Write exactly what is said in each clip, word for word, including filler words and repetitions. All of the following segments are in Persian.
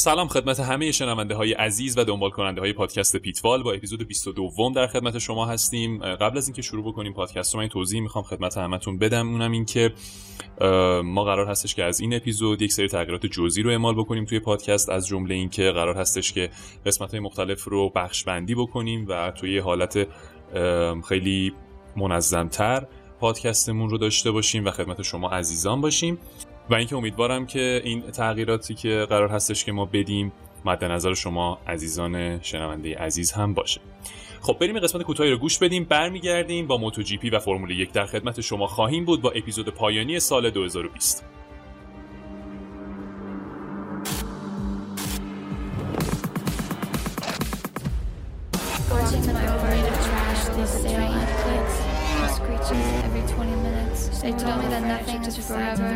سلام خدمت همه شنونده های عزیز و دنبال کننده های پادکست پیتوال. با اپیزود بیست و دو در خدمت شما هستیم. قبل از اینکه شروع بکنیم پادکست رو، من توضیح میخوام خدمت همتون بدم، اونم این که ما قرار هستش که از این اپیزود یک سری تغییرات جزئی رو اعمال بکنیم توی پادکست، از جمله این که قرار هستش که قسمت‌های مختلف رو بخش بندی بکنیم و توی حالت خیلی منظم‌تر پادکستمون رو داشته باشیم و خدمت شما عزیزان باشیم. و اینکه امیدوارم که این تغییراتی که قرار هستش که ما بدیم مد نظر شما عزیزان شنونده عزیز هم باشه. خب بریم این قسمت کوتاهی رو گوش بدیم، برمیگردیم با موتو جی پی و فرمول یک در خدمت شما خواهیم بود با اپیزود پایانی سال دو هزار و بیست. They told me that nothing is forever.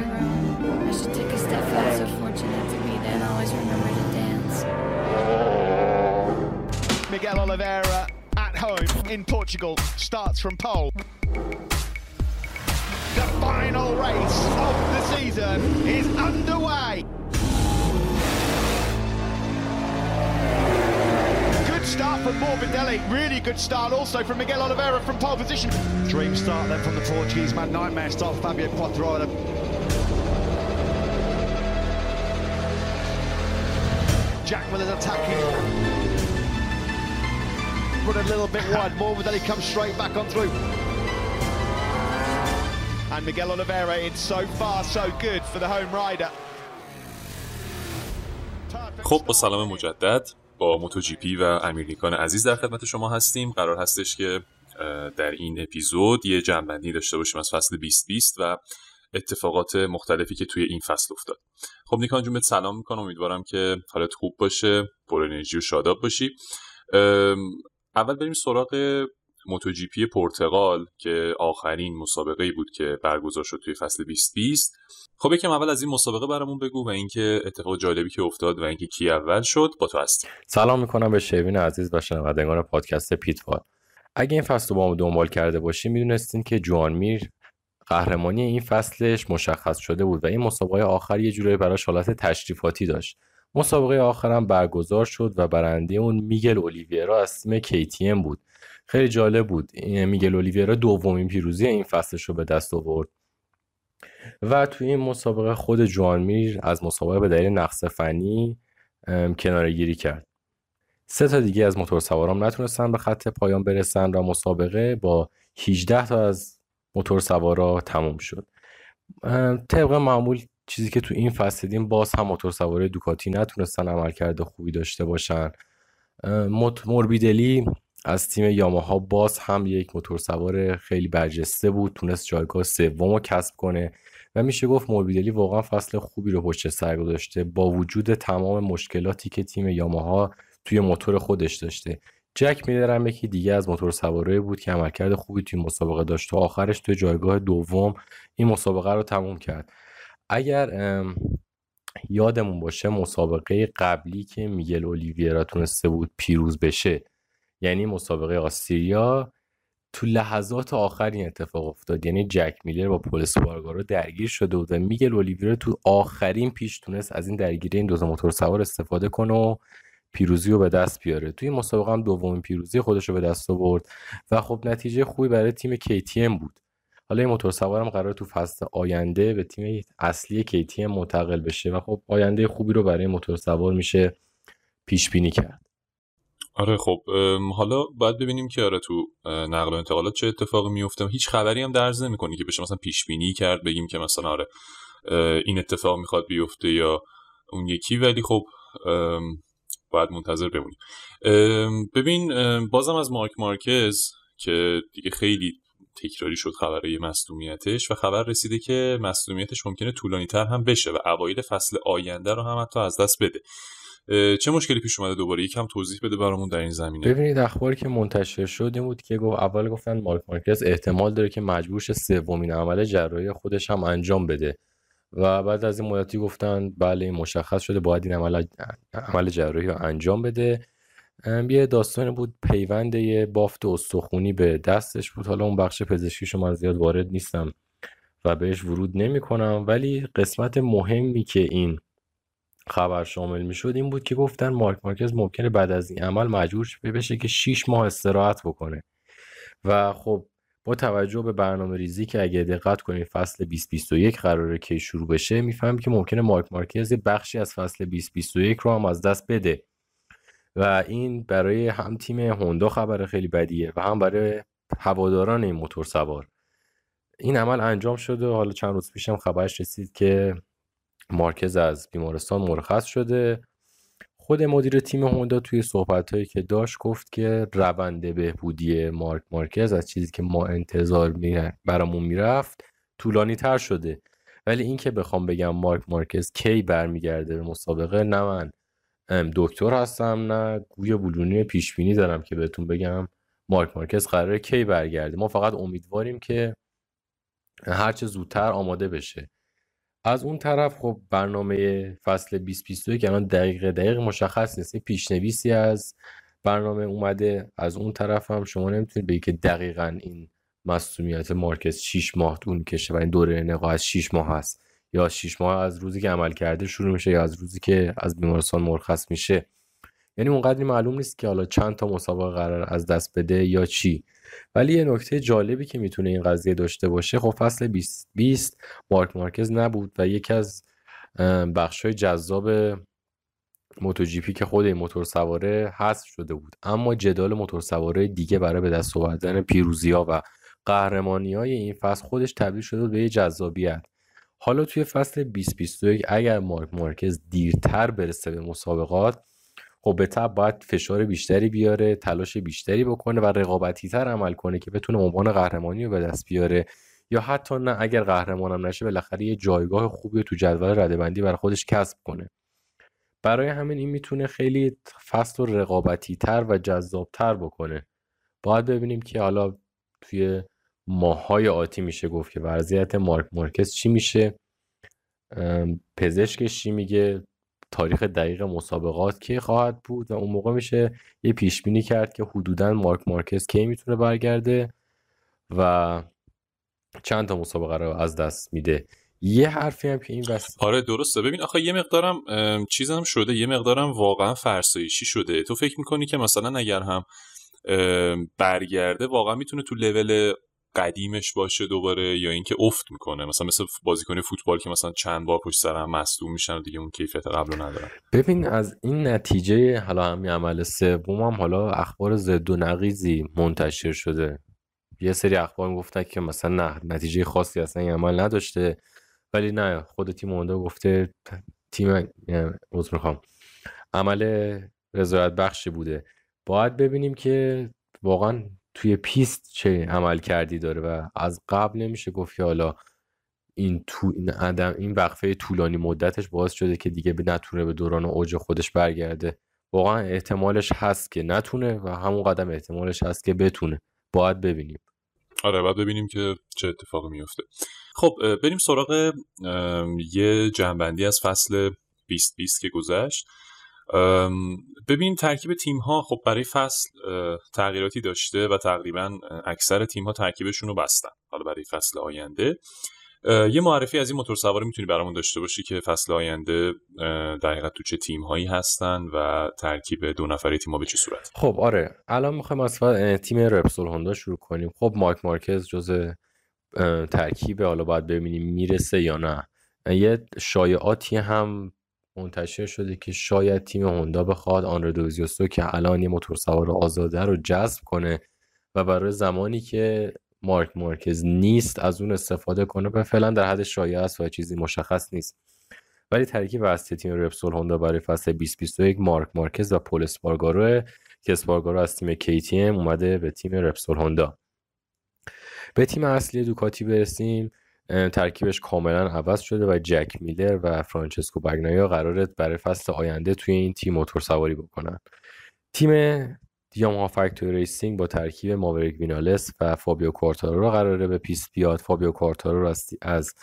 I should take a step back. So fortunate to be there and always remember to dance. Miguel Oliveira at home in Portugal starts from pole. The final race of the season is underway. Start from Morbidelli, really good start also from Miguel Oliveira from pole position. Dream start then from the Portuguese man, nightmare start for Fabio Quartararo. Jack Miller's attacking. Run a little bit wide, Morbidelli comes straight back on through. And Miguel Oliveira in so far so good for the home rider. خب با سلام مجدد. با موتو جی پی و امیرنیکان عزیز در خدمت شما هستیم. قرار هستش که در این اپیزود یه جمع‌بندی داشته باشیم از فصل بیست بیست و اتفاقات مختلفی که توی این فصل افتاد. خب نیکان جون، بهت سلام میکنم، امیدوارم که حالت خوب باشه، پر انرژی و شاداب باشی. اول بریم سراغ موتو جی پی پرتغال که آخرین مسابقه‌ای بود که برگزار شد توی فصل بیست بیست. خب یکم اول از این مسابقه برامون بگو و اینکه اتفاق جالبی که افتاد و اینکه کی اول شد. با تو هستیم. سلام میکنم به شیوین عزیز و شنوندگان پادکست پیتوال. اگه این فصل رو با هم دنبال کرده باشیم میدونستین که جان میر قهرمانی این فصلش مشخص شده بود و این مسابقه آخر یه جوری براش حالت تشریفاتی داشت. مسابقه آخرم برگزار شد و برنده اون میگل اولیویرا از تیم کیتیام بود. خیلی جالب بود. میگل اولیویرا دومین پیروزی این فصلش رو به دست آورد. و توی این مسابقه خود جان میر از مسابقه به دلیل نقص فنی کناره‌گیری کرد. سه تا دیگه از موتورسواران نتونستن به خط پایان برسن و مسابقه با هجده تا از موتورسوارا تموم شد. طبق معمول چیزی که تو این فصل دیدیم، باز هم موتورسوارای دوکاتی نتونستن عملکرد خوبی داشته باشن. موربیدلی از تیم یاماها باز هم یک موتورسوار خیلی برجسته بود، تونست جایگاه سوم رو کسب کنه و میشه گفت موربیدلی واقعا فصل خوبی رو پشت سر گذاشته با وجود تمام مشکلاتی که تیم یاماها توی موتور خودش داشته. جک میلر هم یکی دیگه از موتورسوارایی بود که عملکرد خوبی توی مسابقه داشت و آخرش توی جایگاه دوم این مسابقه رو تموم کرد. اگر یادمون باشه مسابقه قبلی که میگل اولیویرا تونسته بود پیروز بشه، یعنی مسابقه آستریا، تو لحظات آخر این اتفاق افتاد. یعنی جک میلر با پول اسپارگارو درگیر شده بود و میگل اولیویرا تو آخرین پیچ تونست از این درگیری این دو تا موتورسوار استفاده کنه و پیروزی رو به دست بیاره. توی این مسابقه هم دومین پیروزی خودش رو به دست آورد و خب نتیجه خوبی برای تیم کی تی ام بود. حالا این موتورسوارم قرار تو فصل آینده به تیم اصلی کی تی ام منتقل بشه و خب آینده خوبی رو برای موتورسوار میشه پیش بینی کرد. آره خب حالا باید ببینیم که آره تو نقل و انتقالات چه اتفاقی میفته. هیچ خبری هم درز نمی‌کنه که بشه مثلا پیش بینی کرد بگیم که مثلا آره این اتفاق میخواد بیفته یا اون یکی، ولی خب باید منتظر بمونیم. ببین بازم از مارک مارکز که دیگه خیلی تکراری شد خبرهای مصدومیتش و خبر رسیده که مصدومیتش ممکنه طولانی‌تر هم بشه و اوایل فصل آینده رو هم حتی از دست بده. چه مشکلی پیش اومده؟ دوباره یکم توضیح بده برامون در این زمینه. ببینید اخباری که منتشر شد این بود که گفت اول گفتن مارک مارکز احتمال داره که مجبور شه سومین عمل جراحی خودش هم انجام بده و بعد از این مدتی گفتن بله این مشخص شده، باید این عمل عمل جراحی رو انجام بده. یه داستانی بود، پیوند یه بافت استخونی به دستش بود. حالا اون بخش پزشکیش من زیاد وارد نیستم و بهش ورود نمی‌کنم، ولی قسمت مهمی که این خبر شامل میشد این بود که گفتن مارک مارکز ممکنه بعد از این عمل مجبور بشه که شش ماه استراحت بکنه و خب با توجه به برنامه ریزی که اگه دقت کنید فصل بیست بیست و یک قراره که شروع بشه میفهمیم که ممکنه مارک مارکز یه بخشی از فصل بیست بیست و یک رو هم از دست بده و این برای هم تیم هوندا خبر خیلی بدیه و هم برای هواداران این موتور سوار. این عمل انجام شده. حالا چند روز پیشم خبرش رسید که مارکز از بیمارستان مرخص شده. خود مدیر تیم هوندا توی صحبت‌هایی که داشت گفت که روند بهبودی مارک مارکز از چیزی که ما انتظار می برامون میرفت طولانی تر شده، ولی این که بخوام بگم مارک مارکز کی برمیگرده به مسابقه، نه من دکتر هستم نه گوی بولونی پیش بینی دارم که بهتون بگم مارک مارکز قراره کی برگرده. ما فقط امیدواریم که هر چه زودتر آماده بشه. از اون طرف خب برنامه فصل بیست بیست و یک الان دقیق دقیق مشخص نیست، پیشنویسی از برنامه اومده. از اون طرف هم شما نمیتونید بگید که دقیقاً این مصونیت مارکز شش ماه اون کشه و این دوره نقاهت شش ماه هست یا شش ماه از روزی که عمل کرده شروع میشه یا از روزی که از بیمارستان مرخص میشه. یعنی اونقدری معلوم نیست که حالا چند تا مسابقه قرار از دست بده یا چی. ولی یه نکته جالبی که میتونه این قضیه داشته باشه، خب فصل بیست بیست مارک مارکز نبود و یکی از بخشای جذاب موتو جی پی که خود این موتور سواره حذف شده بود، اما جدال موتور سواره دیگه برای به دست آوردن پیروزی‌ها و قهرمانی‌های این فصل خودش تبدیل شده به یه جذابیت. حالا توی فصل بیست بیست و یک اگر مارک مارکز دیرتر برسه به مسابقات، خب به طب باید فشار بیشتری بیاره، تلاش بیشتری بکنه و رقابتی تر عمل کنه که بتونه عنوان قهرمانی رو به دست بیاره، یا حتی نه اگر قهرمانم نشه بالاخره یه جایگاه خوبی تو جدول رده‌بندی برای خودش کسب کنه. برای همین این میتونه خیلی فصل رو رقابتی تر و جذاب تر بکنه. باید ببینیم که حالا توی ماهای آتی میشه گفت که وضعیت مارک مارکز چی میشه، پزشکش چی میگه، تاریخ دقیق مسابقات کی خواهد بود و اون موقع میشه یه پیش بینی کرد که حدوداً مارک مارکز کی میتونه برگرده و چند تا مسابقه رو از دست میده. یه حرفی هم که این بس آره درسته. ببین آخه یه مقدارم چیزم شده، یه مقدارم واقعا فرسایشی شده. تو فکر میکنی که مثلا اگر هم برگرده واقعا میتونه تو لول قدیمش باشه دوباره، یا اینکه افت میکنه مثلا مثل بازیکن فوتبال که مثلا چند بار پشت سر هم مصدوم میشن و دیگه اون کیفیت قبلو ندارن؟ ببین از این نتیجه حالا همین عمل سوم هم حالا اخبار زد و نقیضی منتشر شده. یه سری اخبار میگفتن که مثلا نه نتیجه خاصی اصلا این عمل نداشته، ولی نه خود تیم هوندا گفته تیم عذر میخوام عمل رضایت بخشی بوده. باید ببینیم که واقعا توی پیست چه عمل کردی داره و از قبل نمیشه گفت که حالا این تو این عدم این وقفه طولانی مدتش باعث شده که دیگه نتونه به دوران اوج خودش برگرده. واقعا احتمالش هست که نتونه و همون قدم احتمالش هست که بتونه. باید ببینیم. آره باید ببینیم که چه اتفاقی میفته. خب بریم سراغ یه جنبندی از فصل بیست بیست که گذشت. ببین ترکیب تیم‌ها خب برای فصل تغییراتی داشته و تقریبا اکثر تیم‌ها ترکیبشون رو بستن. حالا برای فصل آینده یه معرفی از این موتور سواره میتونی برامون داشته باشی که فصل آینده دقیقاً تو چه تیم‌هایی هستن و ترکیب دو نفره تیم‌ها به چه صورت؟ خب آره الان می‌خوایم از تیم رپسول هوندا شروع کنیم. خب مارک مارکز جزء ترکیب، حالا باید ببینیم میرسه یا نه. یه شایعاتی هم منتشر شده که شاید تیم هوندا بخواد آن دوزیوسو که الان یه موتور سوار آزاده رو جذب کنه و برای زمانی که مارک مارکز نیست از اون استفاده کنه. و فعلا در حد شایعه است و چیزی مشخص نیست. ولی ترکیب اصلی تیم رپسول هوندا برای فصل بیست بیست و یک مارک مارکز و پول اسپارگارو که اسپارگارو از تیم کیتیام اومده به تیم رپسول هوندا. به تیم اصلی دوکاتی برسیم. ترکیبش کاملا عوض شده و جک میلر و فرانچسکو بگنایا قراره برای فصل آینده توی این تیم موتور سواری بکنن. تیم یاماها فکتوری ریسینگ با ترکیب ماوریک وینالس و فابیو کوارتارو رو قراره به پیست بیاد. فابیو کوارتارو رو از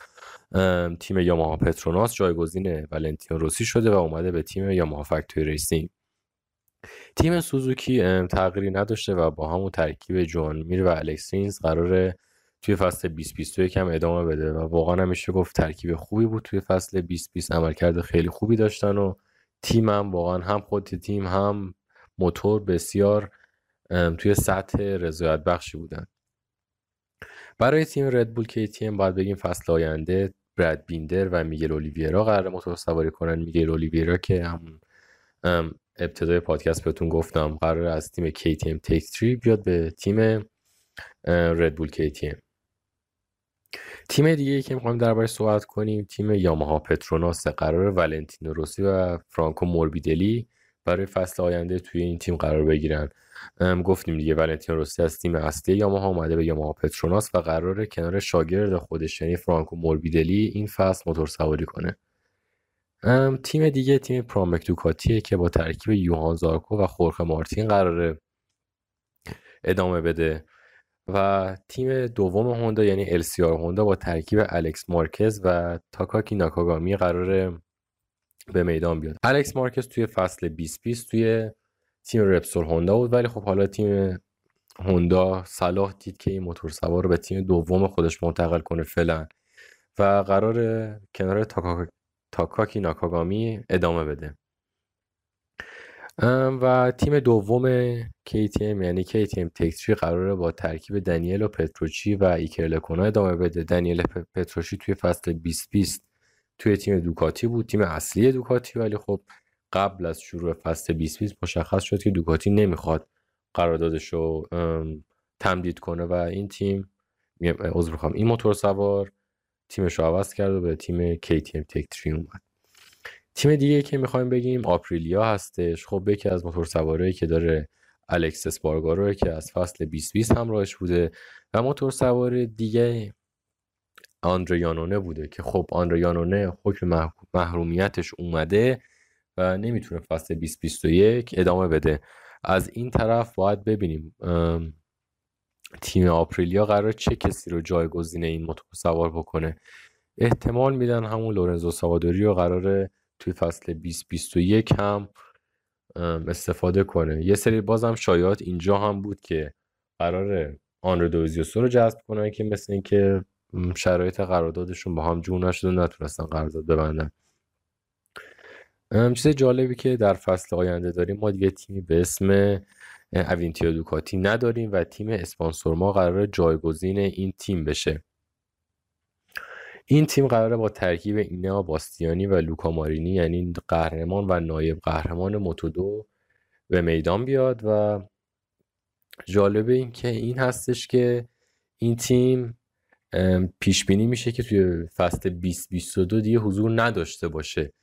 تیم یاماها پتروناس جایگزین ولنتینو روسی شده و اومده به تیم یاماها فکتوری ریسینگ. تیم سوزوکی تغییری نداشته و با همون ترکیب جان میر و الکس قراره توی فصل بیست بیست و یک هم ادامه بده و واقعا میشه گفت ترکیب خوبی بود. توی فصل بیست بیست عملکرد خیلی خوبی داشتن و تیم هم واقعا هم خود تیم هم موتور بسیار توی سطح رضایت بخشی بودن. برای تیم ردبول کیتیام باید بگیم فصل آینده براد بیندر و میگل اولیویرا قرار موتور سواری کنن. میگل اولیویرا که همون ابتدای پادکست بهتون گفتم قرار از تیم کیتیام تیک تری بیاد به تیم ردبول کیتیام. تیم دیگه‌ای که می‌خوایم درباره‌اش صحبت کنیم تیم یاماها پتروناس. قرار ولنتینو روسی و فرانکو موربیدلی برای فصل آینده توی این تیم قرار بگیرن. گفتیم دیگه ولنتینو روسی از تیم اصلی یاماها اومده به یاماها پتروناس و قراره کنار شاگرد خودش یعنی فرانکو موربیدلی این فصل موتور سواری کنه. تیم دیگه تیم پرامک دوکاتیه که با ترکیب یوهان زارکو و خورخه مارتین قراره ادامه بده و تیم دوم هوندا یعنی ال سی آر هوندا با ترکیب الکس مارکز و تاکاکی ناکاگامی قراره به میدان بیاد. الکس مارکز توی فصل بیست بیست توی تیم رپسول هوندا بود ولی خب حالا تیم هوندا صلاح دید که این موتور سوار رو به تیم دوم خودش منتقل کنه فعلا و قرار کنار تاکاکی تاکاکی ناکاگامی ادامه بده. و تیم دوم کیتیام یعنی کیتیام تکتری قراره با ترکیب دانیل و پتروچی و ایکرلکونا ادامه بده. دانیل پتروچی توی فصل بیست بیست توی تیم دوکاتی بود، تیم اصلی دوکاتی، ولی خب قبل از شروع فصل بیست بیست مشخص شد که دوکاتی نمیخواد قراردادشو تمدید کنه و این تیم عذر میخوام این موتور سوار تیمش رو عوض کرد و به تیم کیتیام تکتری اومد. تیم دیگه که میخوایم بگیم آپریلیا هستش. خب یکی از موتور سوارایی که داره الکس اسپارگارو که از فصل بیست بیست همراهش بوده و موتور سوار دیگه آندره یانونه بوده که خب آندره یانونه حکم محرومیتش اومده و نمیتونه فصل بیست بیست و یک ادامه بده. از این طرف باید ببینیم تیم آپریلیا قرار چه کسی رو جایگزین این موتور سوار بکنه. احتمال میدن همون لورنزو ساوادوری رو قراره توی فصل بیست بیست و یک هم استفاده کنه. یه سری بازم شایعات اینجا هم بود که قراره آنرو دوزیوسو رو جذب کنن که مثل این که شرایط قراردادشون با هم جور نشد و نتونستن قرارداد ببندن. چیز جالبی که در فصل آینده داریم ما دیگه تیمی به اسم اوینتیا دوکاتی نداریم و تیم اسپانسور ما قراره جایگزین این تیم بشه. این تیم قراره با ترکیب اینا باستیانی و لوکا مارینی یعنی قهرمان و نایب قهرمان موتو دو به میدان بیاد و جالبه این که این هستش که این تیم پیش بینی میشه که توی فصل بیست بیست و دو دیگه حضور نداشته باشه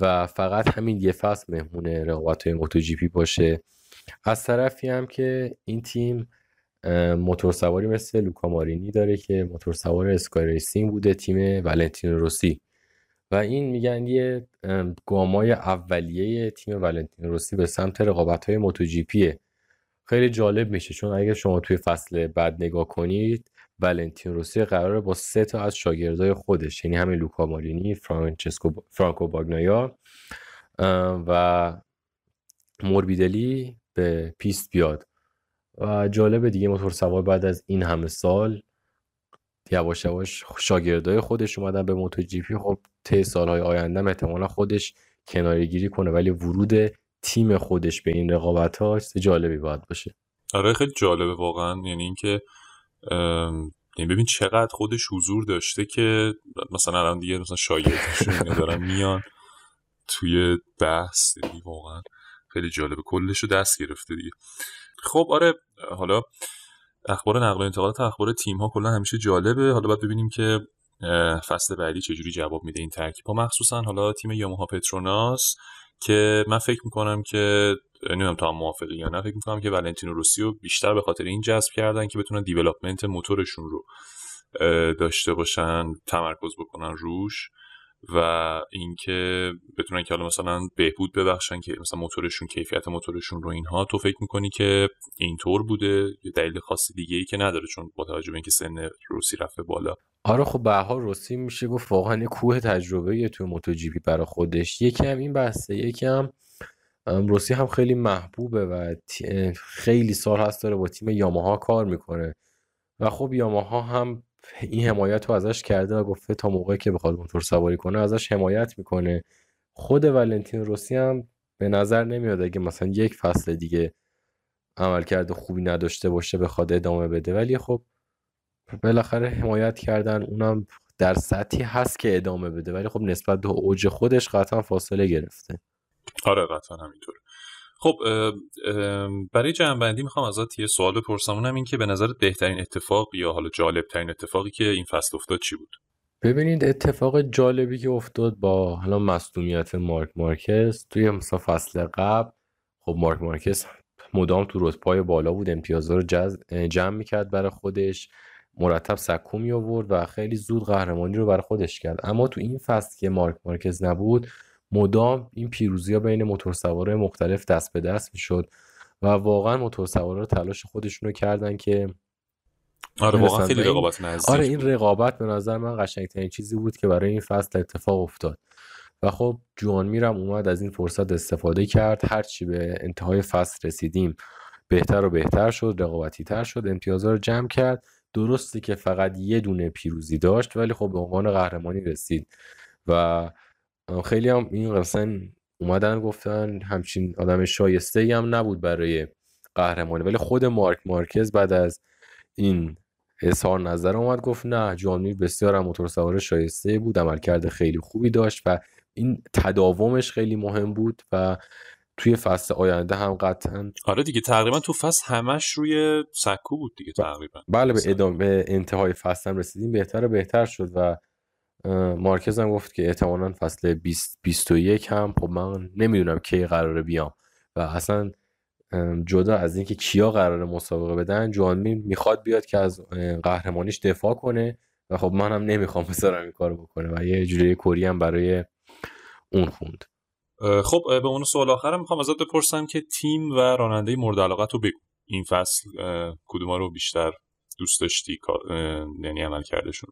و فقط همین یه فصل مهمون رقابت‌های موتو جی پی باشه. از طرفی هم که این تیم موتور سواری مثل لوکا مارینی داره که موتور سوار اسکای ریسینگ بوده، تیم ولنتینو روسی، و این میگن یه گامای اولیه تیم ولنتینو روسی به سمت رقابت‌های موتو جی پیه. خیلی جالب میشه چون اگه شما توی فصل بعد نگاه کنید ولنتینو روسی قراره با سه تا از شاگردای خودش یعنی همین لوکا مارینی، فرانچسکو فرانکو بگنایا و موربیدلی به پیست بیاد. و جالب دیگه موتور سوار بعد از این همه سال یواش یواش شاگردای خودش اومدن به موتو جی پی. خب طی سالهای آینده احتمالاً خودش کناره‌گیری کنه ولی ورود تیم خودش به این رقابت‌ها چه جالبی باید باشه. آره خیلی جالبه واقعا. یعنی اینکه یعنی ببین چقدر خودش حضور داشته که مثلا الان دیگه مثلا شاگردشون ندارن میان توی بحث. یعنی واقعا خیلی جالبه کلشو دست گرفته دیگه. خب آره حالا اخبار نقل و انتقالات اخبار تیم ها کلا همیشه جالبه. حالا باید ببینیم که فصل بعدی چجوری جواب میده این ترکیب ها، مخصوصا حالا تیم یاماها پتروناس که من فکر میکنم که نمیدونم تا هم موافقی یا نه، فکر میکنم که ولنتینو روسی رو بیشتر به خاطر این جذب کردن که بتونن دیولاپمنت موتورشون رو داشته باشن، تمرکز بکنن روش و اینکه بتونن که حالا مثلا بهبود ببخشن که مثلا موتورشون کیفیت موتورشون رو اینها. تو فکر میکنی که اینطور بوده؟ یه دلیل خاص دیگه ای که نداره چون با توجه به اینکه سن روسی رفته بالا؟ آره خب به هر حال روسی میشه گفت واقعا کوه تجربه توی موتو جی پی برای خودش. یکی هم این بحثه، یکی هم روسی هم خیلی محبوبه و خیلی سال هست داره با تیم یاماها کار میکنه و خب یاماها هم این حمایت رو ازش کرده و گفته تا موقعی که بخواد موتور سواری کنه ازش حمایت میکنه. خود ولنتینو روسی هم به نظر نمیاد اگه مثلا یک فصل دیگه عملکرد خوبی نداشته باشه بخواد ادامه بده، ولی خب بالاخره حمایت کردن، اونم در سطحی هست که ادامه بده، ولی خب نسبت به اوج خودش قطعا فاصله گرفته. آره قطعا همینطور. خب برای جمع‌بندی میخوام ازت یه سوال بپرسم، اونم این که به نظرت بهترین اتفاق یا حالا جالبترین اتفاقی که این فصل افتاد چی بود؟ ببینید اتفاق جالبی که افتاد با حالا مصدومیت مارک مارکز توی مثلا فصل قبل، خب مارک مارکز مدام تو رتبه‌های بالا بود، امتیازها رو جمع میکرد برای خودش، مرتب سکو می آورد و خیلی زود قهرمانی رو برای خودش کرد. اما تو این فصل که مارک مارکز نبود، مدام این پیروزی ها بین موتورسوارهای مختلف دست به دست میشد و واقعا موتورسوارها تلاش خودشون رو کردن که آره واقعا خیلی رقابت نزدیک. آره این رقابت به نظر من قشنگترین چیزی بود که برای این فصل اتفاق افتاد و خب جان میرم اومد از این فرصت استفاده کرد. هرچی به انتهای فصل رسیدیم بهتر و بهتر شد، رقابتی تر شد، امتیازها رو جمع کرد. درسته که فقط یه دونه پیروزی داشت ولی خب به عنوان قهرمانی رسید و خیلی هم این مثلا اومدن گفتن همچین آدم شایسته‌ای هم نبود برای قهرمانی، ولی خود مارک مارکز بعد از این اظهار نظر اومد گفت نه، جان میر بسیار هم موتورسوار شایسته بود، عملکرد خیلی خوبی داشت و این تداومش خیلی مهم بود و توی فصل آینده هم قطعا آره دیگه تقریبا تو فصل همش روی سکو بود دیگه تقریبا. بله به ادامه انتهای فصل هم رسیدیم بهتر و بهتر شد و مارکز هم گفت که احتمالاً فصل بیست بیست و یک هم خب من نمیدونم کی قراره بیام و اصلا جدا از اینکه کیا قراره مسابقه بدن، جان میر میخواد بیاد که از قهرمانیش دفاع کنه و خب من هم نمیخوام بذارم این کارو بکنه و یه جوری کری هم برای اون خوند. خب به اون سوال آخرم میخوام ازت بپرسم که تیم و راننده مورد علاقت رو بگو، این فصل کدوما رو بیشتر دوست داشتی یعنی عمل کردشون؟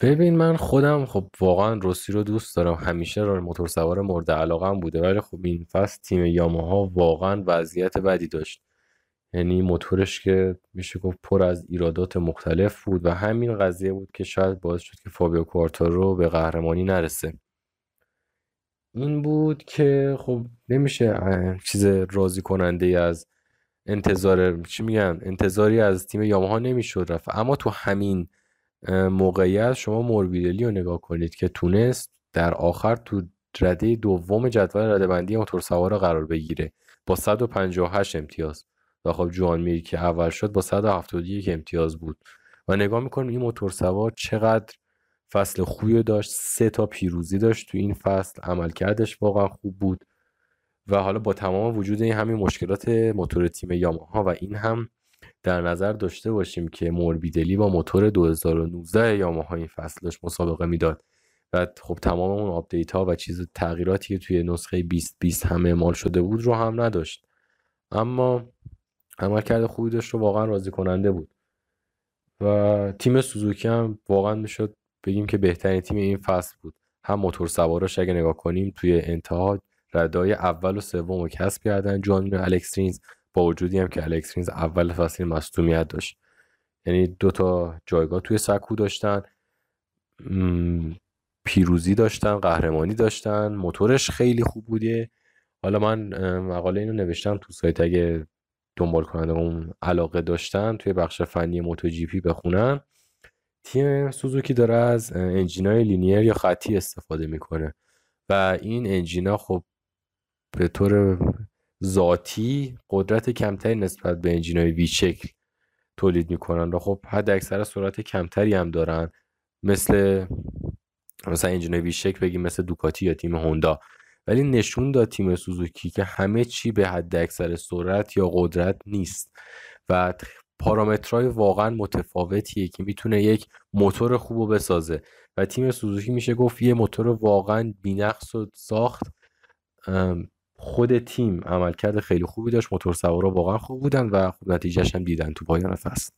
ببین من خودم خب واقعا روسی رو دوست دارم، همیشه راننده موتورسوار مورد علاقم بوده، ولی خب این فصل تیم یاماها واقعا وضعیت بدی داشت، یعنی موتورش که میشه گفت پر از ایرادات مختلف بود و همین قضیه بود که شاید باعث شد که فابیو کوارتارو به قهرمانی نرسه. این بود که خب نمیشه چیز راضی کننده ای از انتظار چی میگن انتظاری از تیم یاماها نمیشد رفت. اما تو همین موقعیت شما موربیدلی رو نگاه کنید که تونست در آخر تو رده دوم جدول رده‌بندی موتورسوارا قرار بگیره با صد و پنجاه و هشت امتیاز و خب جان میر که اول شد با صد و هفتاد و یک امتیاز بود و نگاه میکنم این موتورسوار چقدر فصل خوبی داشت، سه تا پیروزی داشت تو این فصل، عملکردش واقعا خوب بود و حالا با تمام وجود این همین مشکلات موتور تیم یاماها و این هم در نظر داشته باشیم که موربیدلی با موتور دو هزار و نوزده یاماها این فصلش مسابقه میداد و خب تمام اون آپدیت ها و چیز تغییراتی که توی نسخه بیست بیست هم اعمال شده بود رو هم نداشت، اما عملکرد خوبی داشت و واقعا راضی کننده بود. و تیم سوزوکی هم واقعا میشد بگیم که بهترین تیم این فصل بود، هم موتور سواراش اگه نگاه کنیم توی انتها ردای اول و سوم رو کسب کردن، جان میر و الکس رینز با وجودی هم که الکس رینز اول فصل مصدومیت داشت، یعنی دو تا جایگاه توی سکو داشتن، پیروزی داشتن، قهرمانی داشتن، موتورش خیلی خوب بوده. حالا من مقاله اینو نوشتم تو سایت اگه دنبال کنندگان علاقه داشتن توی بخش فنی موتو جی پی بخونن. تیم سوزوکی داره از انجینای لینیر یا خطی استفاده میکنه و این انجینا خب به طور ذاتی قدرت کمتری نسبت به انجینای وی شکل تولید میکنن و خب حد اکثر سرعت کمتری هم دارن، مثل مثلا انجینای وی شکل بگیم مثل دوکاتی یا تیم هوندا، ولی نشون داد تیم سوزوکی که همه چی به حد اکثر سرعت یا قدرت نیست و پارامترهای واقعا متفاوتیه که میتونه یک موتور خوبو بسازه و تیم سوزوکی میشه گفت یه موتور واقعا بی‌نقص و ساخت. خود تیم عملکرد خیلی خوبی داشت، موتور سوارا واقعا خوب بودن و خوب نتیجه‌اش هم دیدن تو پایان فصل.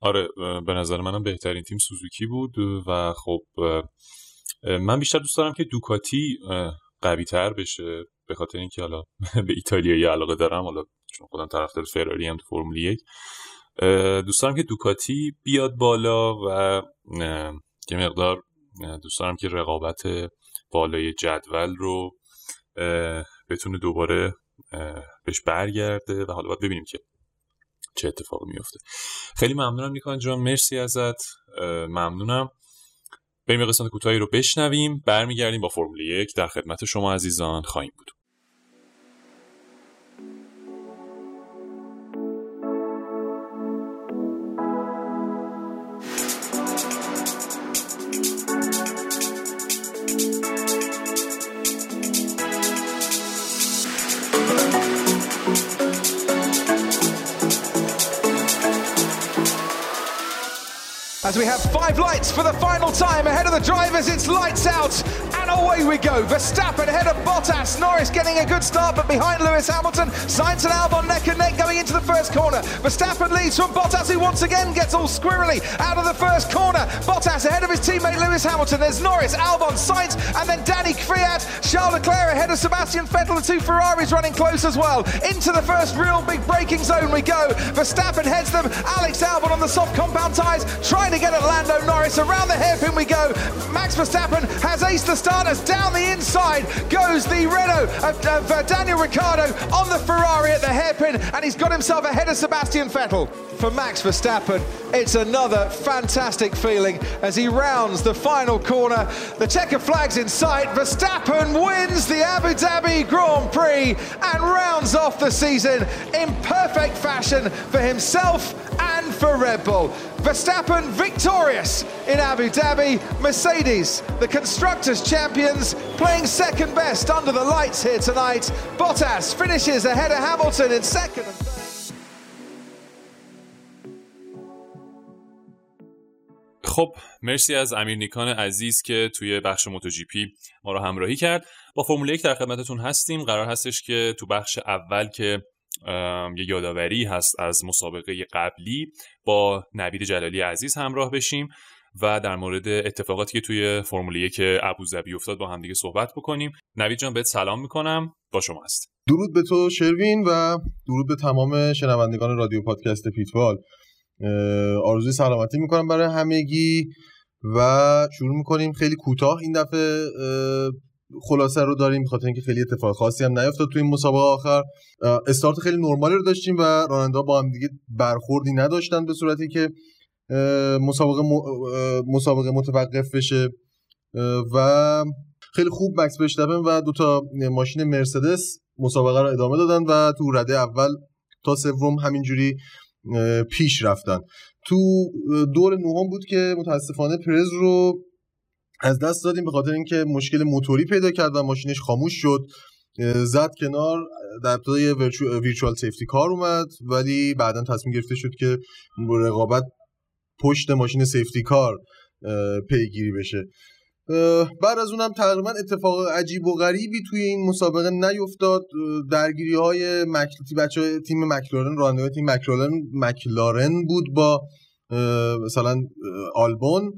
آره به نظر منم بهترین تیم سوزوکی بود و خب من بیشتر دوست دارم که دوکاتی قوی تر بشه به خاطر اینکه حالا به ایتالیایی علاقه دارم، حالا چون خودم طرفدار فراری هم تو فرمول یک دوست دارم که دوکاتی بیاد بالا و یه مقدار دوست دارم که رقابت بالای جدول رو بتونه دوباره بهش برگرده و حالا باید ببینیم که چه اتفاق میفته. خیلی ممنونم نیکان جان، مرسی ازت، ممنونم. بریم قسمت کوتاهی رو بشنویم، برمیگردیم با فرمول یک در خدمت شما عزیزان خواهیم بود. As we have five lights for the final time ahead of the drivers, it's lights out and away we go. Verstappen ahead of Bottas, Norris getting a good start but behind Lewis Hamilton, Sainz and Albon neck and neck going into the first corner. Verstappen leads from Bottas, who once again gets all squirrely out of the first corner. Bottas ahead of his teammate Lewis Hamilton, there's Norris, Albon, Sainz and then Danny Kvyat. Charles Leclerc ahead of Sebastian Vettel, the two Ferraris running close as well. Into the first real big braking zone we go. Verstappen heads them, Alex Albon on the soft compound tyres trying to get at Lando Norris, around the hairpin we go. Max Verstappen has aced the starters, down the inside goes the Renault of, of uh, Daniel Ricciardo on the Ferrari at the hairpin, and he's got himself ahead of Sebastian Vettel. For Max Verstappen, it's another fantastic feeling as he rounds the final corner. The checkered flag's in sight, Verstappen wins the Abu Dhabi Grand Prix and rounds off the season in perfect fashion for himself and for Red Bull. Verstappen victorious in Abu Dhabi, Mercedes, the Constructors' champions, playing second best under the lights here tonight. Bottas finishes ahead of Hamilton in second and third. خب مرسی از امیر نیکان عزیز که توی بخش موتو جی پی ما رو همراهی کرد. با فرمول یک در خدمتتون هستیم. قرار هستش که تو بخش اول که یه یادآوری هست از مسابقه قبلی با نوید جلالی عزیز همراه بشیم و در مورد اتفاقاتی که توی فرمول یک ابوظبی افتاد با هم دیگه صحبت بکنیم. نوید جان بهت سلام میکنم، با شما هست. درود به تو شروین و درود به تمام شنوندگان رادیو پادکست پیتوال. آرزوی سلامتی میکنم برای همگی و شروع میکنیم. خیلی کوتاه این دفعه خلاصه رو داریم بخاطر اینکه خیلی اتفاق خاصی هم نیفتاد تو این مسابقه آخر. استارت خیلی نرمالی رو داشتیم و راننده‌ها با هم دیگه برخوردی نداشتن به صورتی که مسابقه مسابقه متوقف بشه و خیلی خوب مکس بشتبن و دوتا ماشین مرسدس مسابقه رو ادامه دادن و تو رده اول تا سوم همینجوری پیش رفتن. تو دور نهم بود که متاسفانه پرز رو از دست دادیم به خاطر اینکه مشکل موتوری پیدا کرد و ماشینش خاموش شد، زد کنار. در ابتدای ویرچوال سیفتی کار اومد ولی بعداً تصمیم گرفته شد که رقابت پشت ماشین سیفتی کار پیگیری بشه. بعد از اونم تقریبا اتفاق عجیب و غریبی توی این مسابقه نیفتاد. درگیری‌های مک... بچه‌های تیم مکلارن، راننده‌های تیم مکلارن مکلارن بود با مثلا آلبون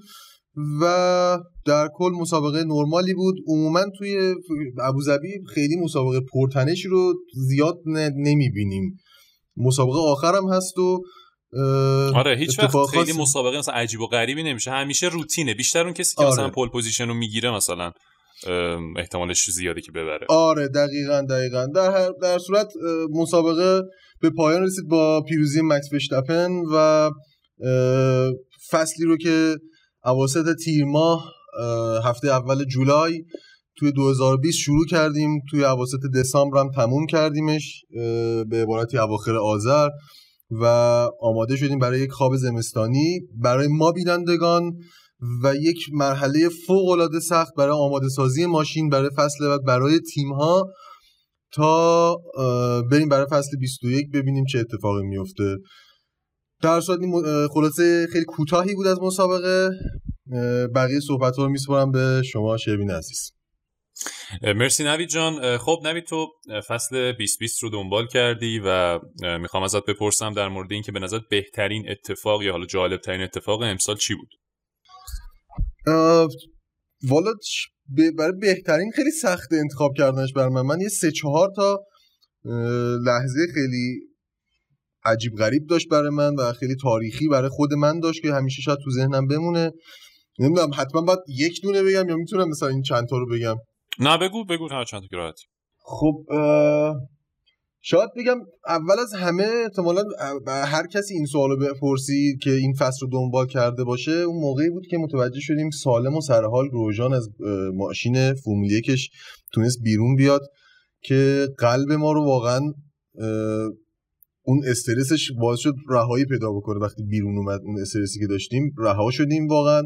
و در کل مسابقه نرمالی بود. عموما توی ابوظبی خیلی مسابقه پرتنشی رو زیاد نمی‌بینیم. مسابقه آخرم هست و آره هیچ وقت خیلی مسابقه مثلا عجیب و غریبی نمیشه، همیشه روتینه. بیشتر اون کسی که آره. مثلا پول پوزیشن رو میگیره مثلا احتمالش زیاده که ببره. آره دقیقاً دقیقاً در هر در صورت مسابقه به پایان رسید با پیروزی مکس وشتاپن و فصلی رو که اواسط تیر ماه هفته اول جولای توی دو هزار و بیست شروع کردیم، توی اواسط دسامبر هم تموم کردیمش، به عبارتی اواخر آذر، و آماده شدیم برای یک خواب زمستانی برای ما بینندگان و یک مرحله فوق‌العاده سخت برای آماده سازی ماشین برای فصل بعد برای تیم‌ها تا بریم برای فصل بیست و یک ببینیم چه اتفاقی میفته. در صورت خلاصه خیلی کوتاهی بود از مسابقه. بقیه صحبت‌ها رو میسپارم به شما شیرین عزیز. مرسی نوید جان. خب نوید تو فصل بیست بیست رو دنبال کردی و میخوام ازت بپرسم در مورد این که به نظرت بهترین اتفاق یا حالا جالب ترین اتفاق امسال چی بود؟ والا برای بهترین خیلی سخت انتخاب کردنش برای من. من یه سه چهار تا لحظه خیلی عجیب غریب داشت برای من و خیلی تاریخی برای خود من داشت که همیشه شاید تو ذهنم بمونه. نمیدونم حتما باید یک دونه بگم یا میتونم مثلا این چند تا رو بگم؟ نه بگو بگو هر چند تا که راحتی. خب شاید بگم اول از همه احتمالاً هر کسی این سوالو بپرسی که این فصل رو دنبال کرده باشه، اون موقعی بود که متوجه شدیم سالم و سرحال گروژان از ماشین فرمول یکش تونست بیرون بیاد که قلب ما رو واقعاً اون استرسش باعث شد رهایی پیدا بکنه. وقتی بیرون اومد اون استرسی که داشتیم رها شدیم واقعاً.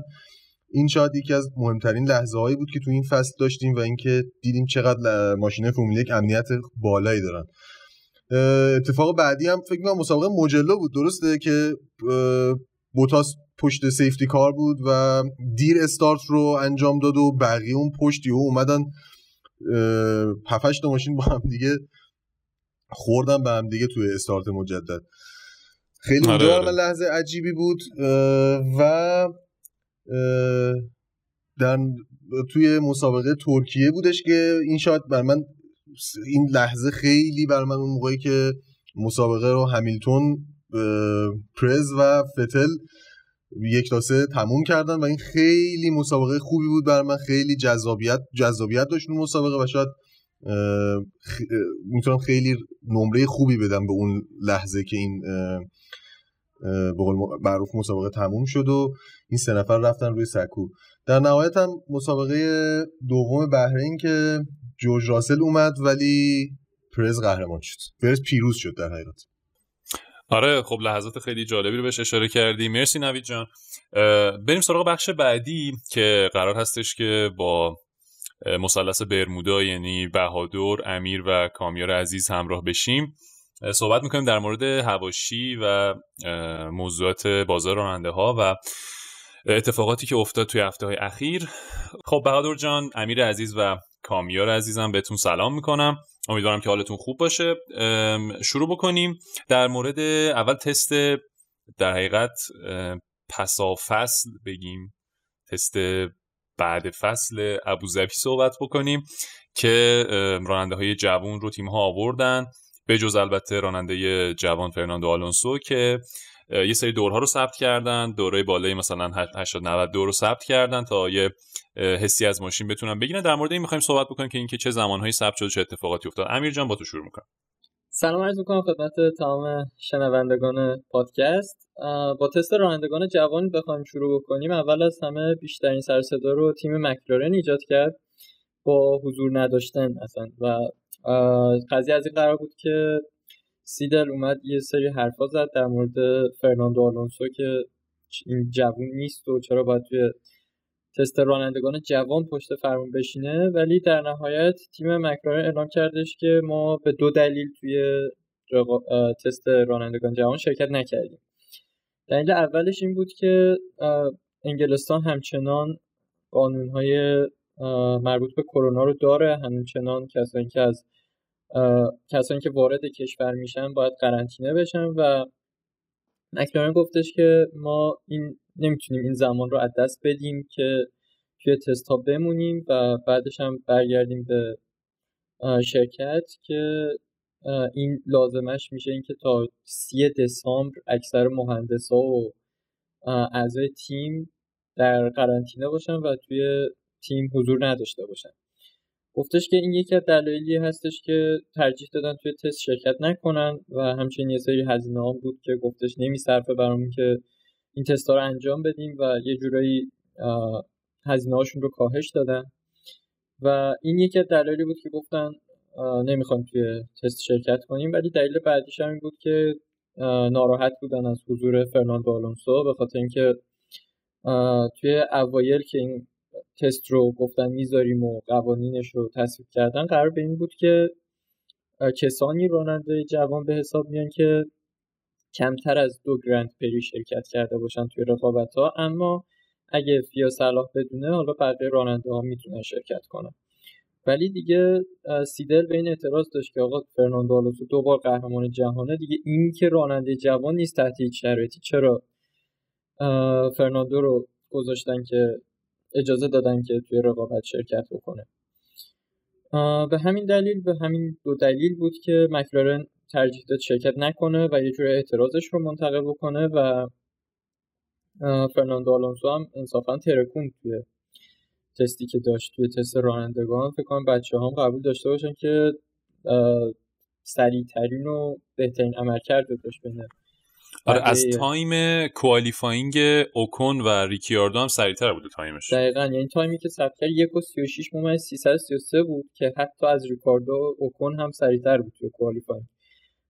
این شاید یکی از مهمترین لحظه هایی بود که تو این فصل داشتیم و اینکه دیدیم چقدر ماشین‌های فرمول یک امنیت بالایی دارن. اتفاق بعدی هم فکر می‌کنم مسابقه موجلو بود، درسته که بوتاس پشت سیفتی کار بود و دیر استارت رو انجام داد و بقیه اون پشتی و اومدن هفت هشت تا ماشین با هم دیگه خوردن به هم دیگه توی استارت مجدد. خیلی اونجا لحظه عجیبی بود و در توی مسابقه ترکیه بودش که این شاید بر من این لحظه خیلی بر من اون موقعی که مسابقه رو همیلتون پرز و فتل یک تا سه تموم کردن و این خیلی مسابقه خوبی بود بر من، خیلی جذابیت جذابیت داشت اون مسابقه و شاید خ... میتونم خیلی نمره خوبی بدم به اون لحظه که این به قول معروف مسابقه تموم شد و این سه نفر رفتن روی سکو. در نهایت هم مسابقه دوم بحرین که جورج راسل اومد ولی پرز قهرمان شد، پرز پیروز شد در حقیقت. آره خب لحظات خیلی جالبی رو بهش اشاره کردی، مرسی نوید جان. بریم سراغ بخش بعدی که قرار هستش که با مثلث برمودا یعنی بهادر، امیر و کامیار عزیز همراه بشیم. صحبت میکنیم در مورد حواشی و موضوعات بازار راننده ها و اتفاقاتی که افتاد توی هفته های اخیر. خب بهادر جان، امیر عزیز و کامیار عزیزم بهتون سلام میکنم، امیدوارم که حالتون خوب باشه. شروع بکنیم در مورد اول تست در حقیقت پسا فصل بگیم، تست بعد فصل ابوظبی صحبت بکنیم که راننده های جوان رو تیم ها آوردن به جز البته راننده جوان فرناندو آلونسو که یه سری دورها رو ثبت کردن، دوره بالای مثلا هشتاد نود دور رو ثبت کردن تا یه حسی از ماشین بتونن بگیرن. در مورد این می‌خوایم صحبت بکنیم که اینکه چه زمانهایی ثبت شده، چه اتفاقاتی افتاد. امیر جان با تو شروع می‌کنم. سلام عرض می‌کنم خدمت تمام شنوندگان پادکست. با تست رانندگان جوان بخوایم شروع بکنیم، اول از همه بیشترین سر و صدا رو تیم مکلارن ایجاد کرد با حضور نداشتن اصلا و قضیه از این قرار بود که سیدل اومد یه سری حرفا زد در مورد فرناندو آلونسو که این جوان نیست و چرا باید توی تست رانندگان جوان پشت فرمون بشینه، ولی در نهایت تیم مکلارن اعلام کردش که ما به دو دلیل توی رقا... تست رانندگان جوان شرکت نکردیم. دلیل اولش این بود که انگلستان همچنان قانون‌های مربوط به کرونا رو داره، همچنان کسانی که از کسانی که وارد کشور میشن باید قرنطینه بشن و مکلارن گفتش که ما این نمیتونیم این زمان رو از دست بدیم که توی تست ها بمونیم و بعدش هم برگردیم به شرکت که این لازمش میشه اینکه تا سی دسامبر اکثر مهندسا و اعضای تیم در قرنطینه باشن و توی تیم حضور نداشته باشن. گفتش که این یکی از دلایلی هستش که ترجیح دادن توی تست شرکت نکنن و همچنین یه سری هزینه ها بود که گفتش نمی‌صرفه برامون که این تستا رو انجام بدیم و یه جورایی هزینه هاشون رو کاهش دادن و این یکی از دلایلی بود که گفتن نمیخوایم توی تست شرکت کنیم. ولی دلیل بعدیش هم این بود که ناراحت بودن از حضور فرناندو آلونسو، به خاطر اینکه توی اوایل که این تست رو گفتن میذاریم و قوانینش رو تصویب کردن، قرار به این بود که کسانی راننده جوان به حساب میان که کمتر از دو گرند پری شرکت کرده باشن توی رقابت ها، اما اگه فیا صلاح بدونه حالا بقیه راننده ها میتونن شرکت کنن. ولی دیگه سیدل به این اعتراض داشت که آقا فرناندو آلونسو دو بار قهرمان جهانه، دیگه این که راننده جوان نیست تحت هیچ شرایطی، چرا فرناندو رو گذاشتن که اجازه دادن که توی رقابت شرکت بکنه. به همین دلیل به همین دو دلیل بود که مکلارن ترجیح داد شرکت نکنه و یه جور اعتراضش رو منتقل بکنه و فرناندو آلونسو هم انصافا ترکون توی تستی که داشت، توی تست رانندگان. فکر کنم بچه هم قبول داشته باشن که سریع ترین و بهترین عملکرد رو داشت بینه. آره از تایم کوالیفاینگ اوکون و ریکیاردو هم سریعتر بود تایمش. دقیقاً، یعنی تایمی که ثبت کرد یک و سی و شش دهم سیصد و سی و سه بود که حتی از ریکاردو اوکون هم سریعتر بود توی کوالیفاینگ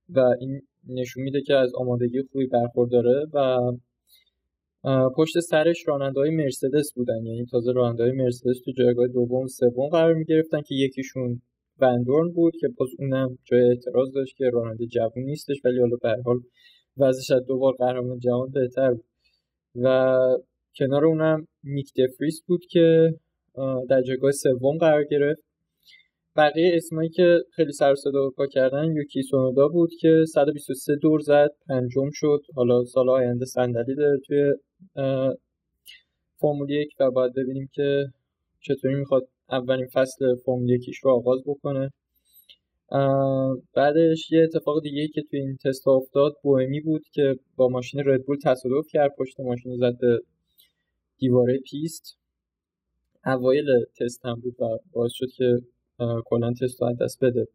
و این نشون میده که از آمادگی خوبی برخورداره. و پشت سرش راننده‌های مرسدس بودن، یعنی تازه راننده‌های مرسدس تو جایگاه دوم و سوم قرار می‌گرفتن که یکیشون وندورن بود که باز اونم جای اعتراض داشت که راننده جوون نیستش، ولی حالا به هر حال وضعش از دوبار قهرمان جهان بهتر بود. و کنار اونم نیک دفریس بود که در جایگاه سوم قرار گرفت. بقیه اسمایی که خیلی سر و صدا پا کردن، یوکی سونودا بود که صد و بیست و سه دور زد، پنجم شد. حالا سال آینده صندلی داره توی فرمول یک و باید ببینیم که چطوری میخواد اولین فصل فرمول یکیش رو آغاز بکنه. بعدش یه اتفاق دیگه که توی این تست افتاد، بوئمی بود که با ماشین ردبول تصادف کرد، پشت ماشین زد به دیواره پیست. اوایل تست هم بود و باعث شد که کلا تست رو از دست بده.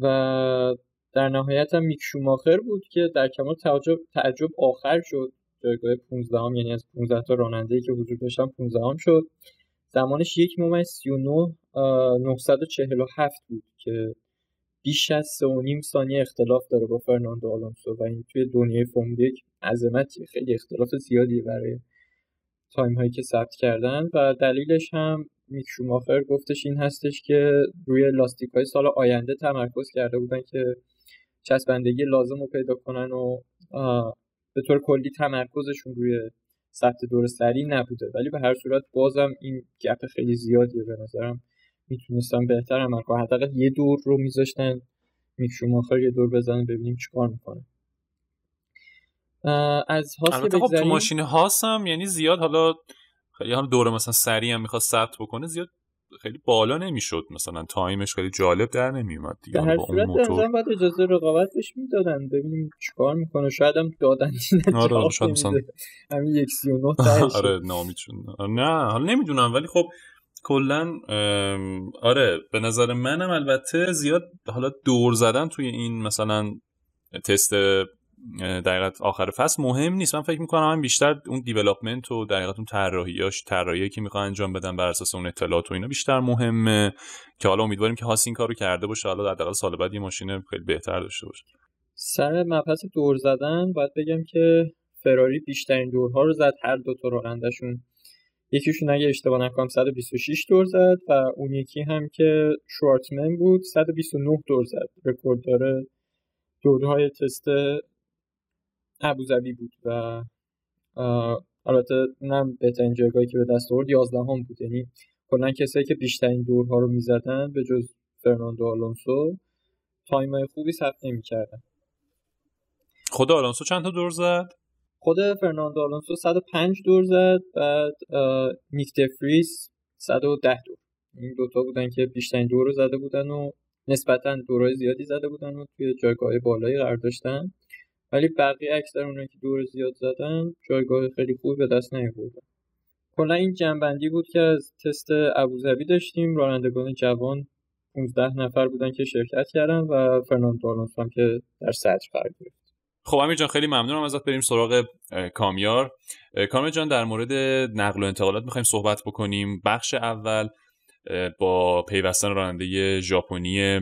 و در نهایت هم میک شوماخر بود که در کمال تعجب تعجب آخر شد، جایگاه پانزدهم، یعنی از پانزده تا راننده‌ای که حضور داشتن پانزدهم شد. زمانش یک و سی و نه دهم نهصد و چهل و هفت بود که بیش از سه و نیم ثانیه اختلاف داره با فرناندو آلونسو و این توی دنیای فرمول یک عظمتیه، خیلی اختلاف زیادیه برای تایم هایی که ثبت کردن. و دلیلش هم میک شوماخر گفتش این هستش که روی لاستیک های سال آینده تمرکز کرده بودن که چسبندگی لازم رو پیدا کنن و به طور کلی تمرکزشون روی ثبت دور سری نبوده، ولی به هر صورت بازم این گپ خیلی زیادیه. به نظرم میتونستم بهتر عمل کنم، حداقل یه دور رو میذاشتن میک شوماخر یه دور بزنن ببینیم چیکار میکنه. از هاس که بگذاریم، تو ماشین هاس هم یعنی زیاد حالا خیلی حالا دوره مثلا سری هم میخواست ثبت بکنه، زیاد خیلی بالا نمیشد، مثلا تایمش خیلی جالب در نمیومد دیگه. به هر صورت مثلا بعد اجازه رقابتش میدادن ببینیم چیکار میکنه، شاید هم دادن. آره شاید مثلا همین یک و سی و نه تاش. آره ناامید شد. نه حالا نمیدونم، ولی خب کلا آره به نظر منم البته زیاد حالا دور زدن توی این مثلا تست دقیقاً آخر فصل مهم نیست. من فکر می‌کنم من بیشتر اون دیولاپمنت و دقیقاً اون طراحیاش، طراحیایی که می‌خوان انجام بدن بر اساس اون اطلاعات و اینا بیشتر مهمه که حالا امیدواریم که هاس این کارو کرده باشه، حالا حداقل سال بعد یه ماشین خیلی بهتر داشته باشه. سر مبحث دور زدن باید بگم که فراری بیشترین دورها رو زد، هر دو تا راننده‌شون. یکیشون اگه اشتباه نکنم صد و بیست و شش دور زد و اون یکی هم که شوارتمن بود صد و بیست و نه دور زد. رکورددار دورهای تست ابوظبی بود و البته اونم بهترین جایگاهی که به دست آورد یازده هم بود، یعنی کلا کسایی که بیشترین دورها رو میزدن به جز فرناندو آلونسو تایمای خوبی ثبت نمی‌کردن. خود آلونسو چند تا دور زد؟ خود فرناندو آلونسو صد و پنج دور زد، بعد نیک دفریس صد و ده دور. این دوتا بودن که بیشترین دور رو زده بودن و نسبتاً دورهای زیادی زده بودن و توی جایگاه‌های بالایی قرار داشتن، ولی بقیه اکثر اونایی که دور زیاد زدن جایگاه خیلی خوبی به دست نیاوردن. کلا این جنبندی بود که از تست ابوظبی داشتیم. رانندگان جوان پانزده نفر بودن که شرکت کردن و فرناندو آلونسو هم که در صدر قرار گرفت. خب امیر جان خیلی ممنونم ازت. بریم سراغ کامیار. کامیار جان در مورد نقل و انتقالات می‌خوایم صحبت بکنیم. بخش اول با پیوستن راننده ژاپنی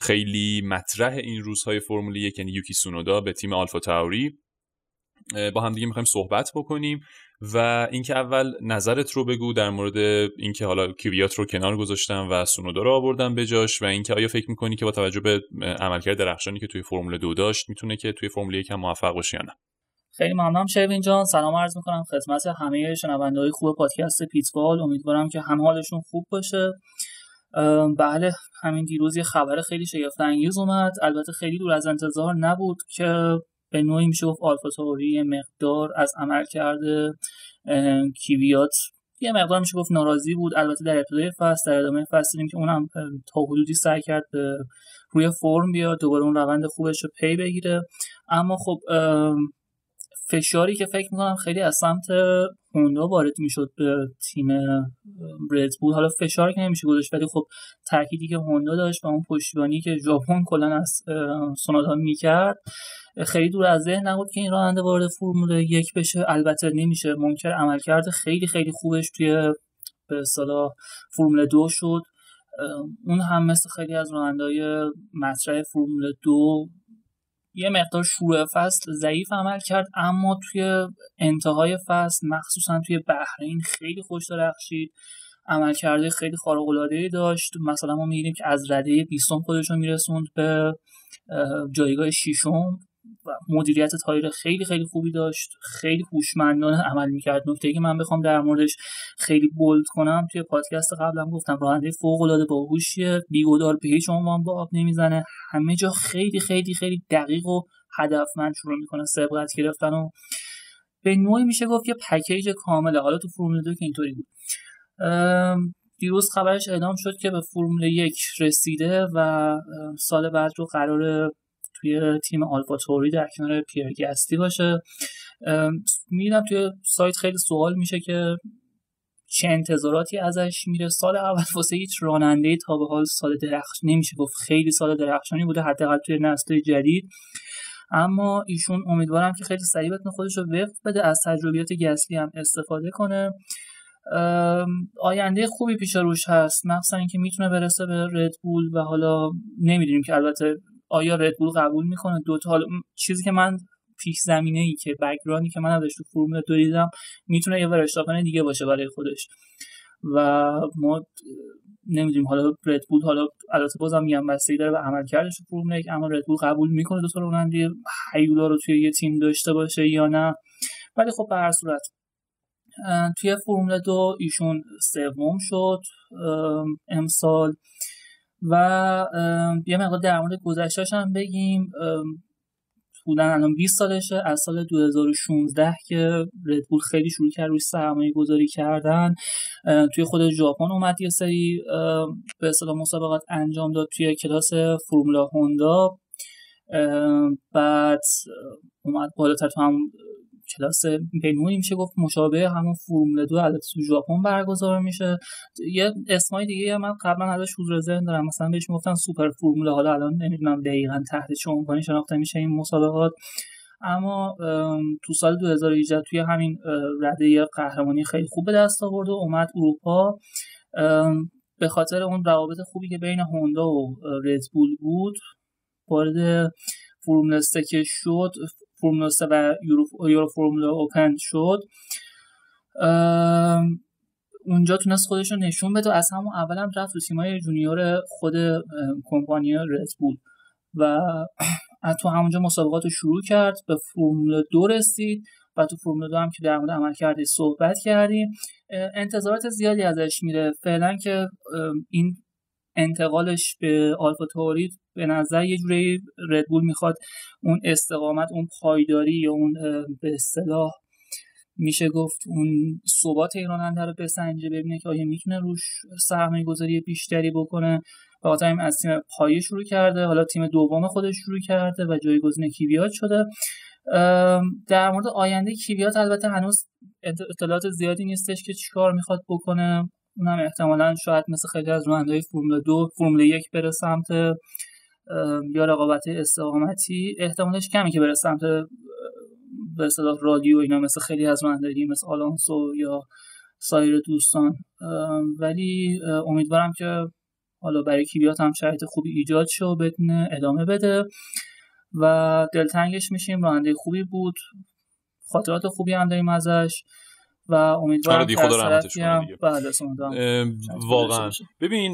خیلی مطرح این روزهای فرمول یک یعنی یوکی سونودا به تیم آلفا تاوری، با هم دیگه می‌خوایم صحبت بکنیم و اینکه اول نظرت رو بگو در مورد اینکه حالا کیویات رو کنار گذاشتم و سونودا رو آوردم به جاش و اینکه آیا فکر می‌کنی که با توجه به عملکرد درخشانی که توی فرمول دو داشت میتونه که توی فرمول یک هم موفق بشه یا نه؟ خیلی ممنونم شروین جان. سلام عرض می‌کنم خدمت همه شنونده‌های خوب پادکست پیتوال. امیدوارم که هم حالشون خوب باشه. بله همین دیروز یه خبر خیلی شگفت انگیز اومد، البته خیلی دور از انتظار نبود که به نوعی میشه گفت آلفا تاوری مقدار از عملکرد کیویات یه مقدار میشه گفت ناراضی بود. البته در ابتدای فصل، در ادامه فصل دیدیم که اونم تا حدودی سعی کرد به روی فرم بیاد، دوباره اون روند خوبش رو پی بگیره. اما خب فشاری که فکر میکنم خیلی از سمت هوندا وارد میشد به تیم ردبول، حالا فشار که نمیشه گذاشت، ولی خب تأکیدی که هوندا داشت و اون پشتیبانی که ژاپن کلا از سونودا میکرد خیلی دور از ذهن نبود که این راننده وارد فرمول یک بشه. البته نمیشه منکر عملکرد خیلی خیلی خوبش توی به اصطلاح فرمول دو شد. اون هم مثل خیلی از راننده‌های مطرح فرمول دو یه مقدار شروع فصل ضعیف عمل کرد، اما توی انتهای فصل مخصوصا توی بحرین خیلی خوش درخشید، عملکرد خیلی خارق‌العاده‌ای داشت. مثلا ما می‌بینیم که از رده بیست خودش رو میرسوند به جایگاه ششم و مدیریت تایر خیلی خیلی خوبی داشت، خیلی هوشمندانه عمل میکرد. نکته‌ای که من بخوام در موردش خیلی بولد کنم، توی پادکست قبلم گفتم راننده فوق‌العاده باهوشیه، بی‌گدار به هیچ عنوان با آب نمیزنه، همه جا خیلی خیلی خیلی دقیق و هدفمند شروع میکنه سبقت گرفتن و به نوعی میشه گفت یه پکیج کامله. حالا تو فرمول دو که اینطوری بود، دیروز خبرش اعلام شد که به فرمول یک رسیده و سال بعد رو قراره توی تیم آلفا توری در کنار پیر گستی باشه. میدم توی سایت خیلی سوال میشه که چه انتظاراتی ازش میره. سال اول واسه هیچ راننده تا به حال سال درخش نمیشه گفت، خیلی سال درخشانی بوده حداقل توی نسل جدید، اما ایشون امیدوارم که خیلی سریع بتونه خودش رو وقف بده، از تجربیات گستی هم استفاده کنه. آینده خوبی پیش روش هست، مخصوصا اینکه میتونه برسه به ردبول و حالا نمیدونیم که البته آیا ردبول قبول میکنه دو تا. چیزی که من پیش زمینه ای که بک‌گراندی که من داشتم تو فرمول دو دیدم، میتونه یه ورشتاپن دیگه باشه برای خودش و ما نمیدونیم. حالا ردبول، حالا البته بازم میگم بستگی داره به عملکردش تو فرمول یک، اما ردبول قبول میکنه دو تا راننده هیولا رو توی یه تیم داشته باشه یا نه. ولی خب به هر صورت توی فرمول دو ایشون سوم شد امسال. و یه مقدار در مورد گذشته‌اش هم بگیم، حدوداً الان بیست سالشه. از سال دو هزار و شانزده که ردبول خیلی شروع کرد روی سرمایه گذاری کردن، توی خود ژاپن اومد یه سری به اصطلاح مسابقات انجام داد توی کلاس فرمولا هوندا، بعد اومد بالاتر تو هم کلاس بینونی میشه گفت مشابه همون فرمول دو البته تو ژاپن برگزار میشه. یه اسمای دیگه من قبلا ازش حضور ذهن دارم، مثلا بهش میگفتن سوپر فرمول، حالا الان نمیدونم دقیقاً تحت چه عنوانی شناخته میشه این مسابقات. اما تو سال دو هزار و هجده توی همین رده قهرمانی خیلی خوب به دست آورد و اومد اروپا. به خاطر اون روابط خوبی که بین هوندا و ردبول بود وارد فرمول سه که شد، فرمول سه و یورو فرمول اوپن شد، اونجا تونست خودش رو نشون بده و از همون اول هم رفت تو تیمای جونیور خود کمپانی ردبول و تو همونجا مسابقات رو شروع کرد، به فرمول دو رسید و تو فرمول دو هم که در مورد عملکردش صحبت کردیم انتظارات زیادی ازش میره. فعلا که این انتقالش به آلفا توری به نظر یه جوری ردبول میخواد اون استقامت، اون پایداری یا اون به اصطلاح میشه گفت اون ثبات راننده رو بسنجه، ببینه که آیا میتونه روش سرمایه گذاری بیشتری بکنه. بخاطر این از تیم پایه شروع کرده، حالا تیم دوم خودش شروع کرده و جایگزین کیویات شده. در مورد آینده کیویات البته هنوز اطلاعات زیادی نیستش که چیکار میخواد بکنه، اونم احتمالاً شاید مثل خیلی از راننده‌های فرمول دو فرمول یک بره سمت یا رقابت استقامتی، احتمالش کمی که بره سمت به اصطلاح رادیو اینا مثل خیلی از راننده‌های مثل آلونسو یا سایر دوستان. ولی امیدوارم که حالا برای کیویات هم شرایط خوبی ایجاد شه و بتونه ادامه بده و دلتنگش میشیم. راننده خوبی بود، خاطرات خوبی هم داریم ازش و امیدوارم که خدا رحمتش کنه. بله واقعا ببین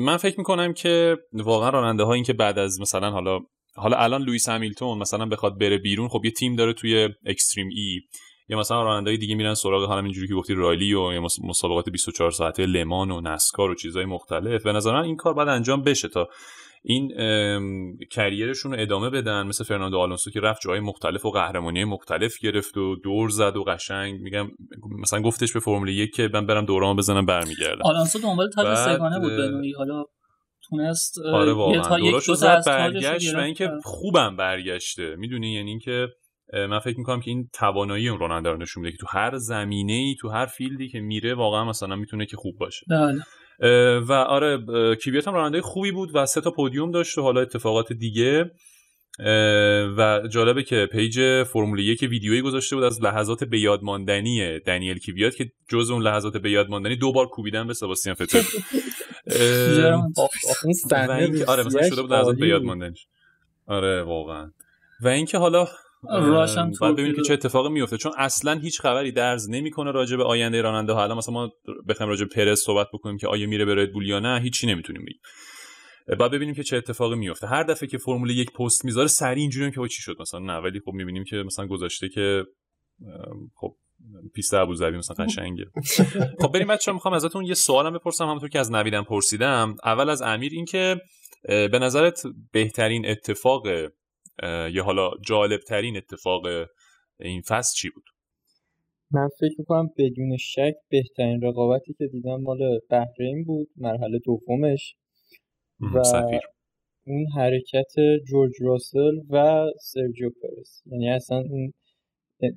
من فکر میکنم که واقعا راننده ها این که بعد از مثلا حالا حالا الان لوئیس همیلتون مثلا بخواد بره بیرون، خب یه تیم داره توی اکستریم ای، یا مثلا راننده های دیگه میرن سراغ حالا اینجوری که گفتی رالی و مسابقات بیست و چهار ساعته لمان و نسکار و چیزهای مختلف. به نظر من این کار باید انجام بشه تا این کریرشون رو ادامه بدن، مثل فرناندو آلونسو که رفت جای مختلف و قهرمانی مختلف گرفت و دور زد و قشنگ میگم مثلا گفتش به فرمول یک که من برم دورامو بزنم برمیگردم. آلونسو دنبال تاپ سگانه بود بنویی، حالا تونست آره واقعا دورش رو زد برگشت و اینکه خوبم برگشته، میدونی یعنی اینکه من فکر میکنم که این توانایی اون راننده رو نشون میده که تو هر زمینه‌ای تو هر فیلدی که میره واقعا مثلا میتونه که خوب باشه. بله و آره کیویات هم راننده خوبی بود و سه تا پودیوم داشت و حالا اتفاقات دیگه. و جالبه که پیج فرمول یک ویدیویی گذاشته بود از لحظات به یاد ماندنی دانیل کیویات که جز اون لحظات به یاد ماندنی دو بار کوبیدن به سباستین فتل. آره مثلا شده بود لحظات به یاد ماندنیش. آره واقعا. و اینکه حالا راشم تو ببینیم که چه اتفاقی میفته، چون اصلا هیچ خبری درز نمیکنه راجع به آینده راننده ها. الان مثلا ما بخوایم راجع به پرز صحبت بکنیم که آیا میره به ردبول یا نه، هیچی نمیتونیم بگیم. بعد ببینیم که چه اتفاقی میفته. هر دفعه که فرمول یک پست میذاره سریع اینجوریه که با چی شد مثلا، نه ولی خب میبینیم که مثلا گذاشته که خب پیست ابوظبی مثلا قشنگه. خب بریم بچا، میخوام ازتون یه سوالم بپرسم همونطور که از نویدم پرسیدم. اول از امیر، این که به نظرت بهترین اتفاق یه حالا جالب ترین اتفاق این فصل چی بود؟ من فکر میکنم بدون شک بهترین رقابتی که دیدم مال بحرین بود، مرحله دومش و سفیر. اون حرکت جورج راسل و سرخیو پرز، یعنی اصلا اون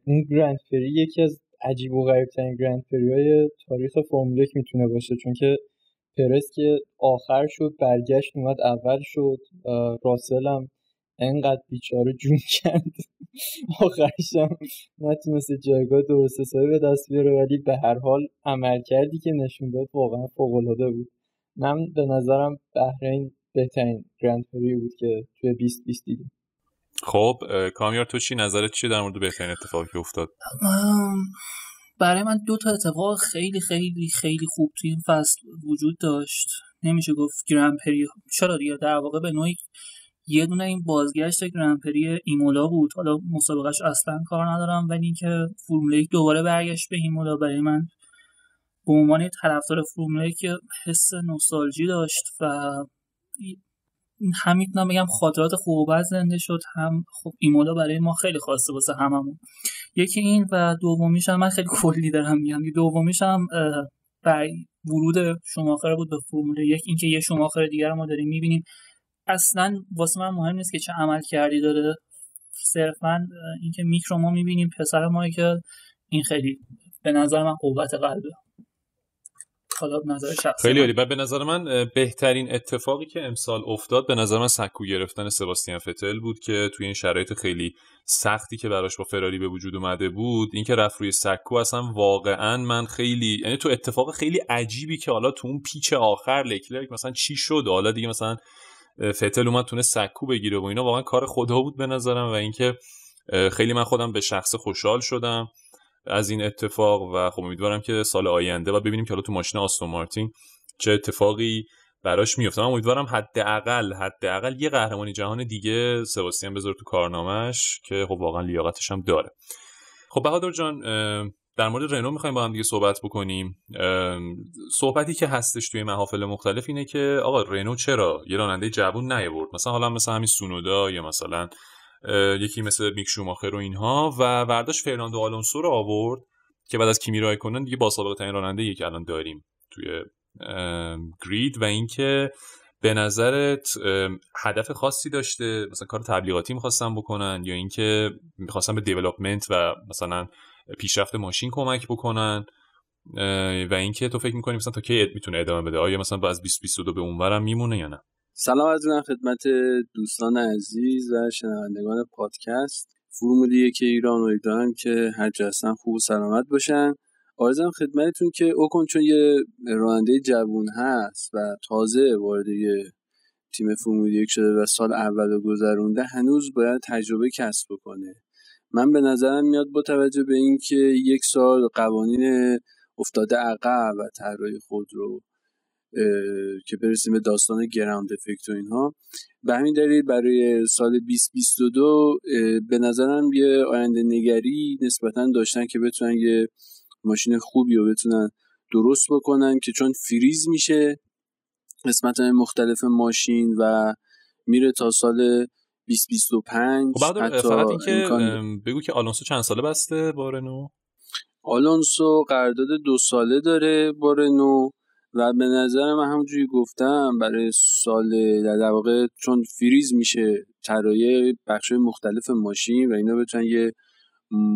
اون گرند پری یکی از عجیب و غریب ترین گرند پری های تاریخ فرمول یک میتونه باشه، چون که پرز که آخر شد برگشت اومد اول شد، راسل هم انقدر بیچاره جون کرد آخرشم نتونست جایگاه درست حسابی به دست بیاره، ولی به هر حال عمل کردی که نشون داد واقعا فوق‌العاده بود. من به نظرم بحرین بهترین گرند پری بود که توی بیست بیست دیدیم. خب کامیار تو چی نظرت چیه در مورد بهترین اتفاقی که افتاد؟ برای من دو تا اتفاق خیلی خیلی خیلی خوب توی این فصل وجود داشت، نمیشه گفت گرند پری، چرا دیگه در واقع به نوعی یه دونه این بازگشت گرند پری ایمولا بود، حالا مسابقهش اصلا کار ندارم، ولی اینکه فرمول یک دوباره برگشت به ایمولا برای من به عنوان طرفدار فرمول یک که حس نوستالژی داشت و هم میتونم بگم خاطرات خوب از زنده شد، هم خب ایمولا برای ما خیلی خاصه واسه هممون، یکی این و دومیش هم من خیلی کلی دارم میگم، دومیش هم بر ورود شوماخر بود به فرمول یک، اینکه یه شوماخر دیگر ما داریم میبینیم. اصلا واسه من مهم نیست که چه عمل کردی داره، صرفا اینکه میکرو ما میبینیم پسر ما، که این خیلی به نظر من قوت قلبه. حالا نظر شخصی خیلی عالی. به نظر من بهترین اتفاقی که امسال افتاد به نظر من سکو گرفتن سباستین فتل بود، که توی این شرایط خیلی سختی که براش با فراری به وجود اومده بود، اینکه رفت روی سکو اصلا واقعا من خیلی، یعنی تو اتفاق خیلی عجیبی که حالا تو اون پیچ آخر لکلرک مثلا چی شد، حالا دیگه مثلا فتل اومد تونه سکو بگیره و اینا، واقعا کار خدا بود به نظرم و اینکه خیلی من خودم به شخص خوشحال شدم از این اتفاق و خب امیدوارم که سال آینده و ببینیم که حالا تو ماشین آستون مارتین چه اتفاقی براش میفته. من امیدوارم حداقل حداقل یه قهرمانی جهان دیگه سباستین بذاره تو کارنامه‌اش که خب واقعا لیاقتش هم داره. خب بهادر جان در مورد رنو میخوایم با هم دیگه صحبت بکنیم. صحبتی که هستش توی محافل مختلف اینه که آقا رنو چرا یه راننده جوون نیاورد، مثلا حالا مثلا همین سونودا یا مثلا یکی مثل میک شوماخر و اینها، و برداشت فرناندو آلونسو رو آورد که بعد از کی میرای کنن دیگه با سابقه ترین راننده یک الان داریم توی گرید. و اینکه به نظرت هدف خاصی داشته، مثلا کار تبلیغاتی می‌خواستن بکنن یا اینکه می‌خواستن به دیولپمنت و مثلا پیشرفت ماشین کمک بکنن، و اینکه تو فکر می‌کنی مثلا تا کی میتونه ادامه بده، آیا مثلا باز بیست بیست و دو به اونورم میمونه یا نه؟ سلام عرض می‌کنم خدمت دوستان عزیز و شنوندگان پادکست فرمول یک ایران و ایران که هر جا هستن خوب و سلامت باشن. عرضم خدمتتون که اوکن چون یه راننده جوون هست و تازه وارد تیم فرمول یک شده و سال اولو گذرونده، هنوز باید تجربه کسب بکنه. من به نظرم میاد با توجه به اینکه یک سال قوانین افتاده عقب و طراحی خود رو که برسیم به داستان گراوند افکت و اینها، به همین دلیل برای سال بیست بیست و دو به نظرم یه آینده نگری نسبتاً داشتن که بتونن یه ماشین خوبی رو بتونن درست بکنن، که چون فریز میشه قسمت‌های مختلف ماشین و میره تا سال بیست بیست و پنج. خب فقط این که امکان... بگو که آلونسو چند ساله بسته با رنو؟ آلونسو قرارداد دو ساله داره با رنو و به نظر من همونجوری گفتم برای سال در واقع چون فریز میشه طرایه بخشای مختلف ماشین و اینا بتونن یه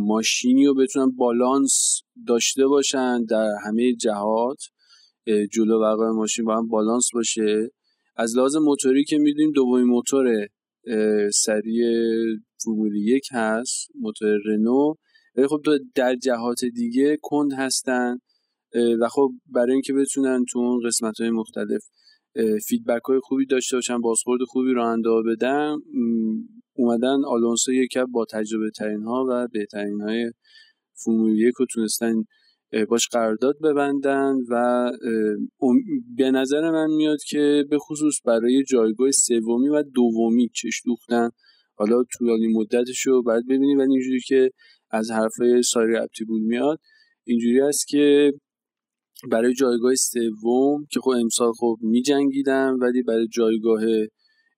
ماشینی رو بتونن بالانس داشته باشن در همه جهات، جلو و عقب ماشین با هم بالانس باشه. از لحاظ موتوری که میدونیم دومین موتور سری فرمول یک هست، موتور رنو، ولی خب در جهات دیگه کند هستن و خب برای اینکه بتونن تو اون قسمت‌های مختلف فیدبک‌های خوبی داشته باشن، بازخورد خوبی راننده‌ها بدن، اومدن آلونسو یک با تجربه ترین ها و بهترین های فرمول یک رو تونستن باش قرارداد ببندن و به نظر من میاد که به خصوص برای جایگاه سومی و دومی چش دوختن. حالا طولانی مدتش رو باید ببینیم، ولی اینجوری که از حرفای ساری عبدی‌پور میاد اینجوری است که برای جایگاه سوم که خب امسال خب می‌جنگیدن، ولی برای جایگاه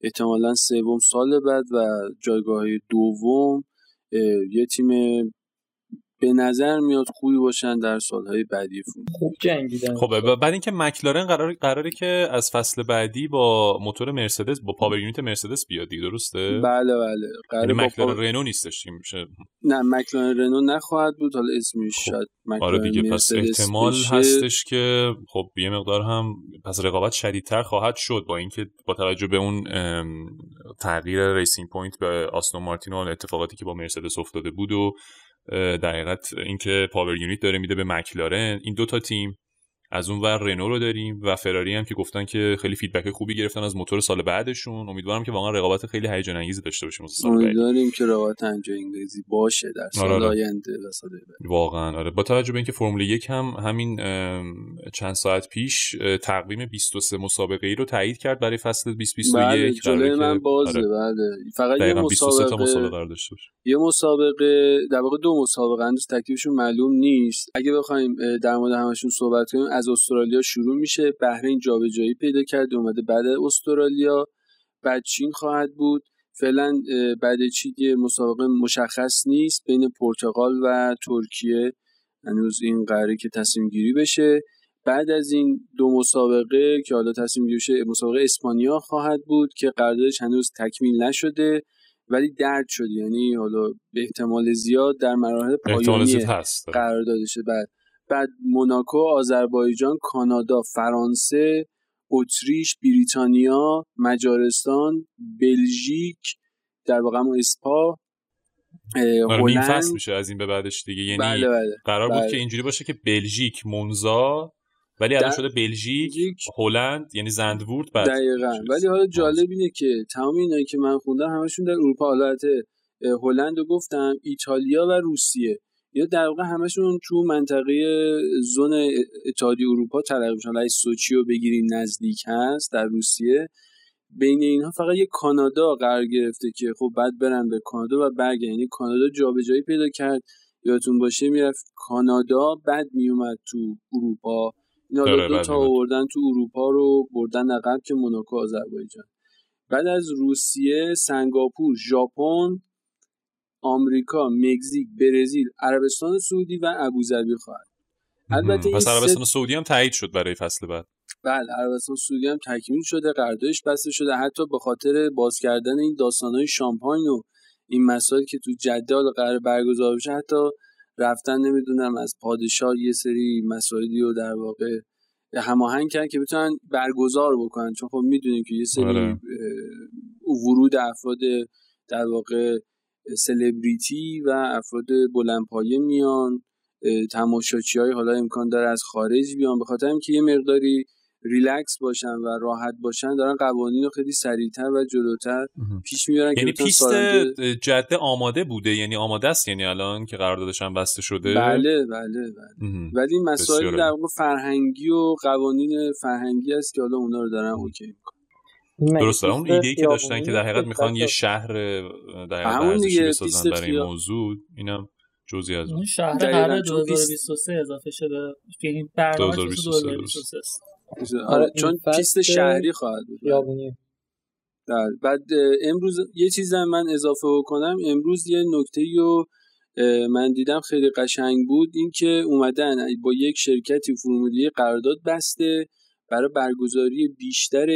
احتمالاً سوم سال بعد و جایگاه دوم یه تیم به نظر میاد خوبی باشن در سالهای بعدی فوتبال. خوب جنگیدن. خب بعد اینکه مکلارن قرار قراره که از فصل بعدی با موتور مرسدس، با پاور یونیت مرسدس بیاد دیگه، درسته؟ بله بله. قراره مکلارن پاور... رنو نیستش میشه. نه مکلارن رنو نخواهد بود، حالا اسمش خب. شاید مکلارن آره دیگه، پس احتمال بشه. هستش که خب یه مقدار هم پس رقابت شدیدتر خواهد شد، با اینکه با توجه به اون تغییر ریسینگ پوینت به آستون مارتین و اتفاقاتی که با مرسدس افتاده بود و در حقیقت اینکه پاور یونیت داره میده به مکلارن، این دوتا تیم از اون ور رنو رو داریم و فراری هم که گفتن که خیلی فیدبک خوبی گرفتن از موتور سال بعدشون. امیدوارم که واقعا رقابت خیلی هیجان انگیز داشته باشیم سال بعد. امیدواریم که رقابت هیجان انگیزی باشه در سال آره. آینده و سال بعد. واقعا آره، با توجه به اینکه فرمول یک هم همین چند ساعت پیش تقویم بیست و سه مسابقه ای رو تایید کرد برای فصل بیست بیست و یک. جلوی من بازه آره. بله فقط یه مسابقه تا مسابقه داشته باشه. یه مسابقه در واقع دو مسابقه هنوز تکلیفشون معلوم نیست. اگه بخوایم در مورد همشون صحبت کنیم، از استرالیا شروع میشه، بحرین جابجایی پیدا کرده اومده بعد استرالیا، بعد چین خواهد بود. فعلا بعد چین یه مسابقه مشخص نیست، بین پرتغال و ترکیه هنوز این قراره که تصمیم گیری بشه. بعد از این دو مسابقه که حالا تصمیم گیری شه، مسابقه اسپانیا خواهد بود که قراردادش هنوز تکمیل نشده ولی درد شد، یعنی حالا به احتمال زیاد در مراحل پایانی قراردادشه. بعد بعد موناکو، آذربایجان، کانادا، فرانسه، اتریش، بریتانیا، مجارستان، بلژیک، در واقع هم اسپا، هلند. این فصل میشه از این به بعدش دیگه، یعنی بله بله. قرار بود بله. که اینجوری باشه که بلژیک مونزا، ولی الان شده بلژیک هلند، یعنی زندوورد بعد دقیقاً. ولی حالا جالب اینه که تمام اینایی که من خوندم همشون در اروپا، حالت هلند رو گفتم، ایتالیا و روسیه، یا در واقع همشون تو منطقه زون اتحادیه اروپا تلقی میشن. اگه سوچی رو بگیریم نزدیک هست در روسیه. بین اینها فقط یه کانادا قرار گرفته که خب بعد برن به کانادا و برگردن، یعنی کانادا جابجایی پیدا کرد. یادتون باشه میرفت کانادا بعد میومد تو اروپا، اینا دو تا آوردن تو اروپا رو بردن عقب که موناکو، آذربایجان. بعد از روسیه سنگاپور، ژاپن، آمریکا، مکزیک، برزیل، عربستان سعودی و ابوظبی خواهد. البته پس عربستان ست... سعودی هم تایید شد برای فصل بعد. بله عربستان سعودی هم تکمیل شده، قراردادش بسته شده. حتی به خاطر باز کردن این داستان‌های شامپاین و این مسائل که تو جدال قرار برگزار بشه، حتی رفتن نمیدونم از پادشاه یه سری مسائلی رو در واقع هماهنگ کردن که بتونن برگزار بکنن، چون خب میدونیم که یه سری بله. ورود افراد در واقع سلبریتی و افراد بلندپایه میان، تماشاچی‌های حالا امکان داره از خارج بیان، به خاطر اینکه یه مقداری ریلکس باشن و راحت باشن دارن قوانین رو خیلی سریعتر و جلوتر پیش میبرن. یعنی پیست سارنده... جده آماده بوده، یعنی آماده است، یعنی الان که قراردادش هم بسته شده. بله بله بله. ولی مسائل در واقع فرهنگی و قوانین فرهنگی است که حالا اونا رو دارن اوکی میکنن. درسته، اون ایده‌ای که داشتن که در حقیقت میخوان یه شهر در حقیقت ارزشی بسازن برای این موضوع، اینم جزئی از اون شهر قرار دو هزار و بیست و سه اضافه شده، یعنی برنامه دو هزار و بیست و سه است. آره چون پیست شهری خواهد بود. یابونی. بعد امروز یه چیزی من اضافه بکنم، امروز یه نکته‌ای رو من دیدم خیلی قشنگ بود، این که اومدن با یک شرکتی فرمول یک قرارداد بسته برای برگزاری بیشتر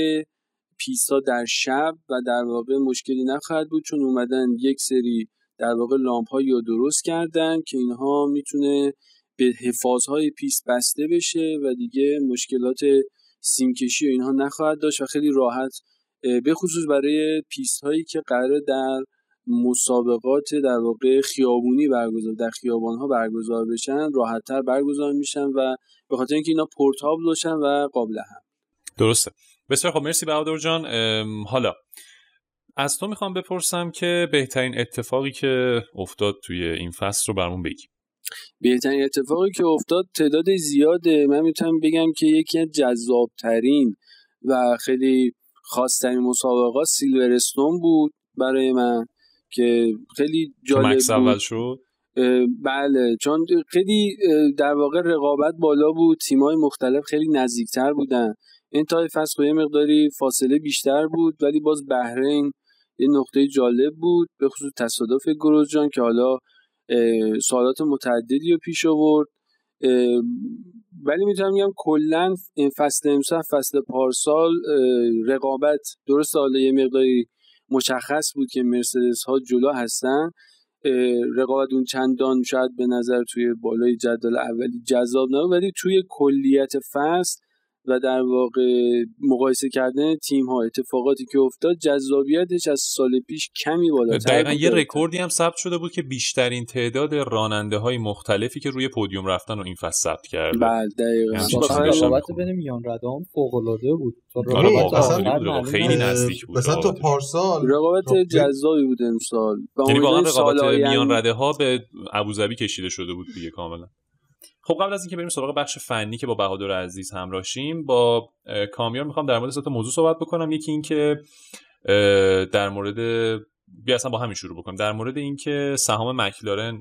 پیسا در شب و در واقع مشکلی نخواهد بود، چون اومدن یک سری در واقع لامپ‌هایی رو درست کردن که اینها میتونه به حفاظهای پیس بسته بشه و دیگه مشکلات سیمکشی و اینها نخواهد داشت و خیلی راحت، به خصوص برای پیست‌هایی که قرار در مسابقات در واقع خیابونی برگزار در خیابان‌ها برگزار بشن راحت‌تر برگزار میشن و به خاطر اینکه اینا پورتابل بشن و قابل هم. درسته. بسیار خب، مرسی بهادر جان. حالا از تو میخوام بپرسم که بهترین اتفاقی که افتاد توی این فصل رو برامون بگی. بهترین اتفاقی که افتاد تعداد زیاده. من میتونم بگم که یکی از جذابترین و خیلی خواستنی مسابقه سیلورستون بود برای من که خیلی جالب بود. بله، چون خیلی در واقع رقابت بالا بود، تیم‌های مختلف خیلی نزدیکتر بودن. انتهای فصل یه مقداری فاصله بیشتر بود، ولی باز بحرین یه نقطه جالب بود، به خصوص تصادف گروز جان که حالا سوالات متعددی رو پیش آورد. ولی میتونم بگم کلا فصل امسال فصل پارسال رقابت درست حالا یه مقداری مشخص بود که مرسدس ها جلو هستن، رقابت اون چندان شاید به نظر توی بالای جدول اولی جذاب نبود، ولی توی کلیت فصل و در واقع مقایسه کردن تیم ها اتفاقاتی که افتاد جذابیتش از سال پیش کمی بالاتر. دقیقاً یه رکوردی هم ثبت شده بود که بیشترین تعداد راننده های مختلفی که روی پودیوم رفتن رو این فصل ثبت کرد. بله دقیقاً. رقابت بین میان رده‌ها فوق‌العاده بود. رقابت خیلی نزدیک بود. مثلا تو پارسال رقابت جذابی بود امسال. یعنی واقعاً رقابت میان رده‌ها به ابوظبی کشیده شده بود دیگه کاملاً. خب قبل از اینکه بریم سراغ بخش فنی که با بهادر عزیز همراهیم، با کامیار میخوام در مورد سه تا موضوع صحبت بکنم. یکی این که در مورد بیا اصلا با همین شروع بکنم، در مورد اینکه سهام مکلارن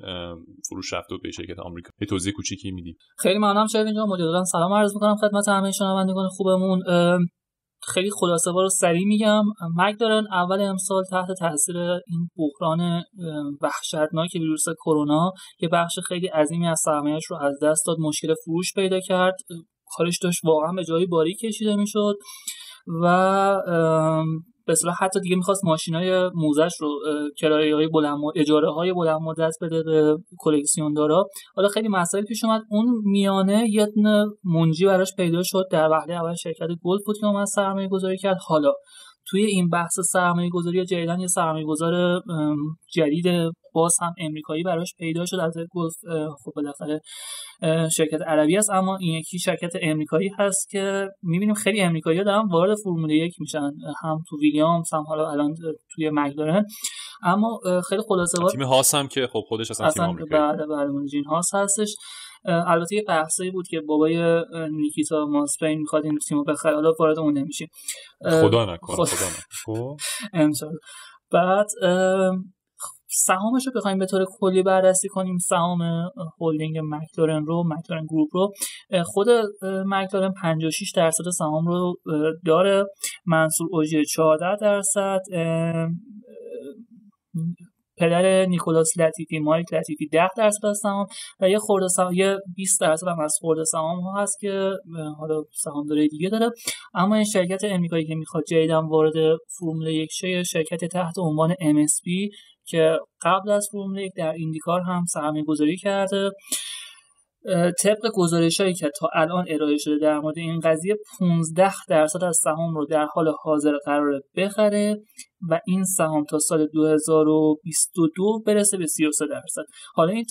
فروش رفت به شرکت آمریکا، یه توضیح کوچیکی میدید؟ خیلی ممنونم شاید اینجا مجددا سلام عرض میکنم خدمت همه شنوندگان خوبمون. خیلی خلاصه‌وار و سریع میگم، مکلارن اول امسال تحت تاثیر این بحران وحشتناک ویروس کرونا یه بخش خیلی عظیمی از سرمایه‌اش رو از دست داد، مشکل فروش پیدا کرد، کارش داشت واقعا به جایی باریک کشیده میشد و به اصطلاح حتی دیگه می‌خواست ماشینای موزش رو کرایه‌های بلند اجاره‌های بلند مدت بده به کلکسیوندارا. حالا خیلی مسائل پیش اومد، اون میانه یه منجی براش پیدا شد در وهله اول شرکت گلف بود که اومد سرمایه‌گذاری کرد. حالا توی این بحث سرمایه‌گذاری جدیدن یه سرمایه‌گذار جدید باز هم امریکایی براش پیدا شد از گلف، خب بالاخره شرکت عربی است اما این یکی شرکت امریکایی هست که می‌بینیم خیلی امریکایی‌ها دارن وارد فرمول یک میشن، هم تو ویلیامز هم حالا الان توی مکلارن. اما خیلی خلاصه‌وار تیم هاس هم که خب خودش اصلا تیم آمریکایی بعد برامون جین هاس هستش. البته یه بحثی بود که بابای نیکیتا ماسپین می‌خواد این تیمو بخره، حالا وارد اون نمی‌شیم، خدا نکنه خدا نکنه. انشالله. بعد سهامش رو بخوایم به طور کلی بررسی کنیم، سهام هولدینگ مکلارن رو، مکلارن گروپ رو، خود مکلارن پنجاه و شش درصد سهام رو داره، منصور اوژیه چهارده درصد، پدر نیکولاس لاتیفی مایک لاتیفی ده درصد از سهام و یه خورده سهام یه بیست درصد هم از خورده سهام ها هست که حالا سهامدار دیگه داره. اما این شرکت امریکایی که میخواد جدیداً وارد فرمول یک شه، شرکت تحت عنوان ام اس بی که قبل از فرمول یک در ایندیکار هم سرمایه‌گذاری کرده، طبق گزارش‌هایی که تا الان ارائه شده در مورد این قضیه پانزده درصد از سهام رو در حال حاضر قراره بخره و این سهام تا سال دو هزار و بیست و دو برسه به سی و سه درصد. حالا این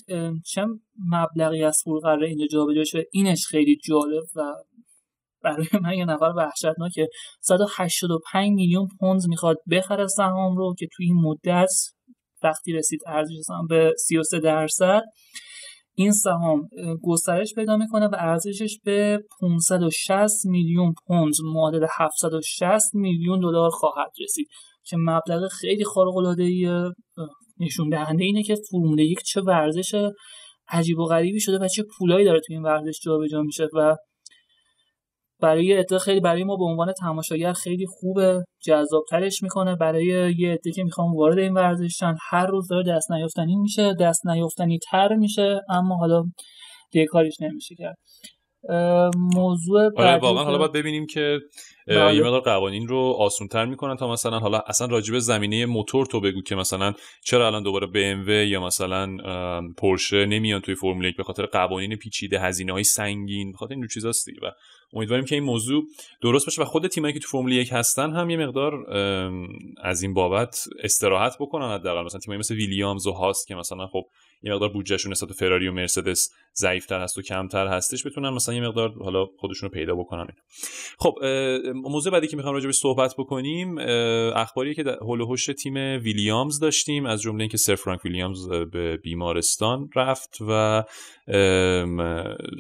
چه مبلغی از پول قراره اینجا جابجا شه، اینش خیلی جالب و برای من یه نفر وحشتناکه. صد و هشتاد و پنج میلیون پوند میخواد بخره سهام رو که توی این مدت وقتی رسید ارزش سهام به سی و سه درصد این سهام گسترش پیدا میکنه و ارزشش به پانصد و شصت میلیون پوند معادل هفتصد و شصت میلیون دلار خواهد رسید که مبلغ خیلی خارق العاده‌ای، نشون دهنده اینه که فرمول یک چه ورزش عجیب و غریبی شده و چه پولایی داره تو این ورزش جابجا میشه و برای یه عده خیلی برای ما به عنوان تماشاگر خیلی خوبه، جذابترش میکنه. برای یه عده که میخوام وارد این ورزشن هر روز داره دست نیافتنی میشه، دست نیافتنی تر میشه، اما حالا دیگه کاریش نمیشه کرد. موضوع آره واقعا حالا باید ببینیم که یه مقدار قوانین رو آسان‌تر میکنن تا مثلا حالا اصلا راجب زمینه موتور تو بگو که مثلا چرا الان دوباره بی ام و یا مثلا پورشه نمیان توی فرمول یک به خاطر قوانین پیچیده، هزینه‌های سنگین، به خاطر این چیزاست دیگه. و امیدواریم که این موضوع درست بشه و خود تیمایی که تو فرمول یک هستن هم یه مقدار از این بابت استراحت بکنن، حداقل مثلا تیمایی مثل ویلیامز و هاس که مثلا خب یه مقدار بودجهشون نسبت به فراری و مرسدس ضعیف‌تر هست و کمتر هستش، بتونن مثلا یه مقدار حالا خودشونو پیدا بکنن. خب موضوع بعدی که میخوام راجع بهش صحبت بکنیم اخباریه که هول و هوش تیم ویلیامز داشتیم، از جمله اینکه سر فرانک ویلیامز به بیمارستان رفت و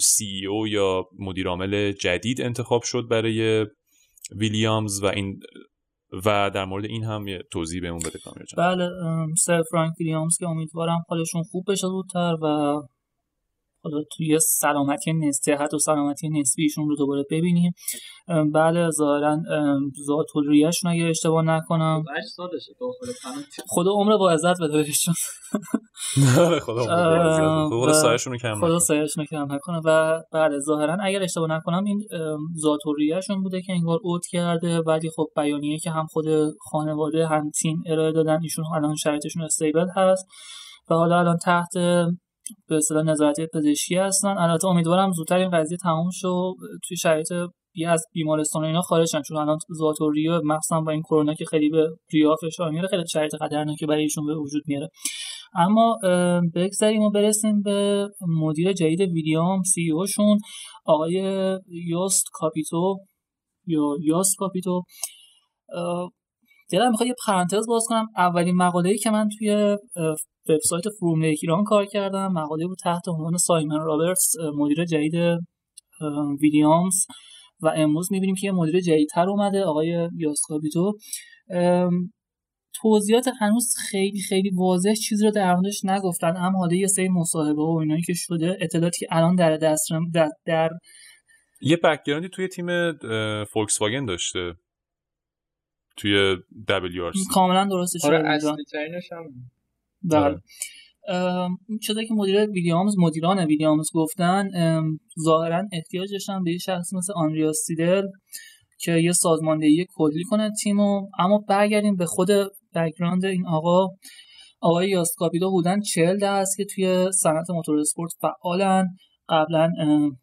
سی ای او یا مدیر عامل جدید انتخاب شد برای ویلیامز و این و در مورد این هم یه توضیح بهمون بده کامل جان. بله، سر فرانک ویلیامز که امیدوارم حالشون خوب بشه زودتر و حالا توی سلامتی نسبت و سلامتی نسبیشون رو دوباره ببینیم. بله ظاهرا ذات الریه‌شون اگه اشتباه نکنم هشت سالشه خدا عمر با عزت بده بهشون. نه خدا عمر با عزت خدا سایه‌شون کم خدا سایه‌شون کم نکنه. و بله ظاهرا اگر اشتباه نکنم این ذات الریه‌شون بوده که انگار اوت کرده، ولی خب بیانیه‌ای که هم خود خانواده هم تیم ارائه دادن ایشون الان شرایطشون استیبل هست و حالا الان تحت به اصطلاح نظارت پزشکی هستن. البته امیدوارم زودتر این قضیه تموم شه توی شرایط یه از بیمارستان و اینا خارج شن، چون الان زاتوریو مخصوصا با این کرونا که خیلی به ریا فشار میاره خیلی شرایط خطرناکی برای ایشون به وجود میاره. اما بگذاریم و برسیم به مدیر جدید ویلیام، سی او شون آقای یوست کاپیتو یا یوست کاپیتو. دلم میخواد یه پرانتز باز کنم. اولین مقاله‌ای که من توی وبسایت فرمول یک ایران کار کردم مقاله بود تحت عنوان سایمون رابرتس مدیر جدید ویلیامز و امروز می‌بینیم که یه مدیر جدیدتر اومده آقای یاسکابیتو. توضیحات هنوز خیلی خیلی واضح چیزی رو در موردش نگفتن، اما حالا یه سری مصاحبه و اینایی که شده اطلاعاتی که الان در دست در, در یه بک‌گراندی توی تیم فولکس واگن داشته توی دبلیو آر سی کاملا درسته شده. آره اصلی ترینش هم بله چیزی که مدیر ویلیامز مدیران ویلیامز گفتن ظاهرا احتیاج داشتن به یه شخص مثل آندریا سیدل که یه سازماندهی کلی کنه تیمو. اما برگردیم به خود بک‌گراند این آقا. آقای یاسکابیدو حدوداً چهل تا هست که توی صنعت موتور اسپورت فعالن، قبلا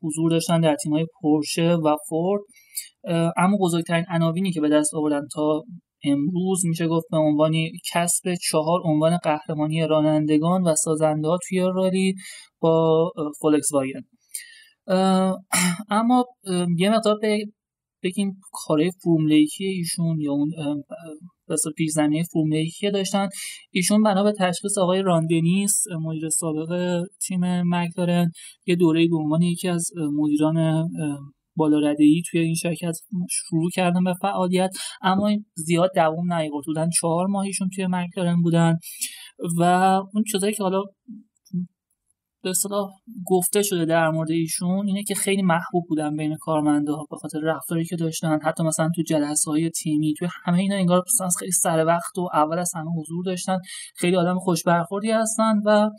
حضور داشتن در تیم‌های پورشه و فورد، اما بزرگترین عناوینی که به دست آوردن تا امروز میشه گفت به عنوانی کسب چهار عنوان قهرمانی رانندگان و سازنده ها توی رالی با فولکس واگن. اما یه مقدار بگیم کاره فرمول یک ایشون یا اون بس پیش زمینه فرمول یک داشتن. ایشون بنا به تشخیص آقای راندنیس مدیر سابق تیم مکلارن یه دوره‌ای به عنوان یکی از مدیران بالاراده‌ای توی این شرکت شروع کردن به فعالیت، اما زیاد دوام نیاورد. بودن چهار ماهیشون توی مکلارن بودن و اون چیزایی که حالا به اصطلاح گفته شده در مورد ایشون اینه که خیلی محبوب بودن بین کارمندها به خاطر رفتاری که داشتن، حتی مثلا تو جلسه‌های تیمی توی همه اینا انگار خیلی سر وقت و اول از همه حضور داشتن، خیلی آدم خوش برخوردی هستن و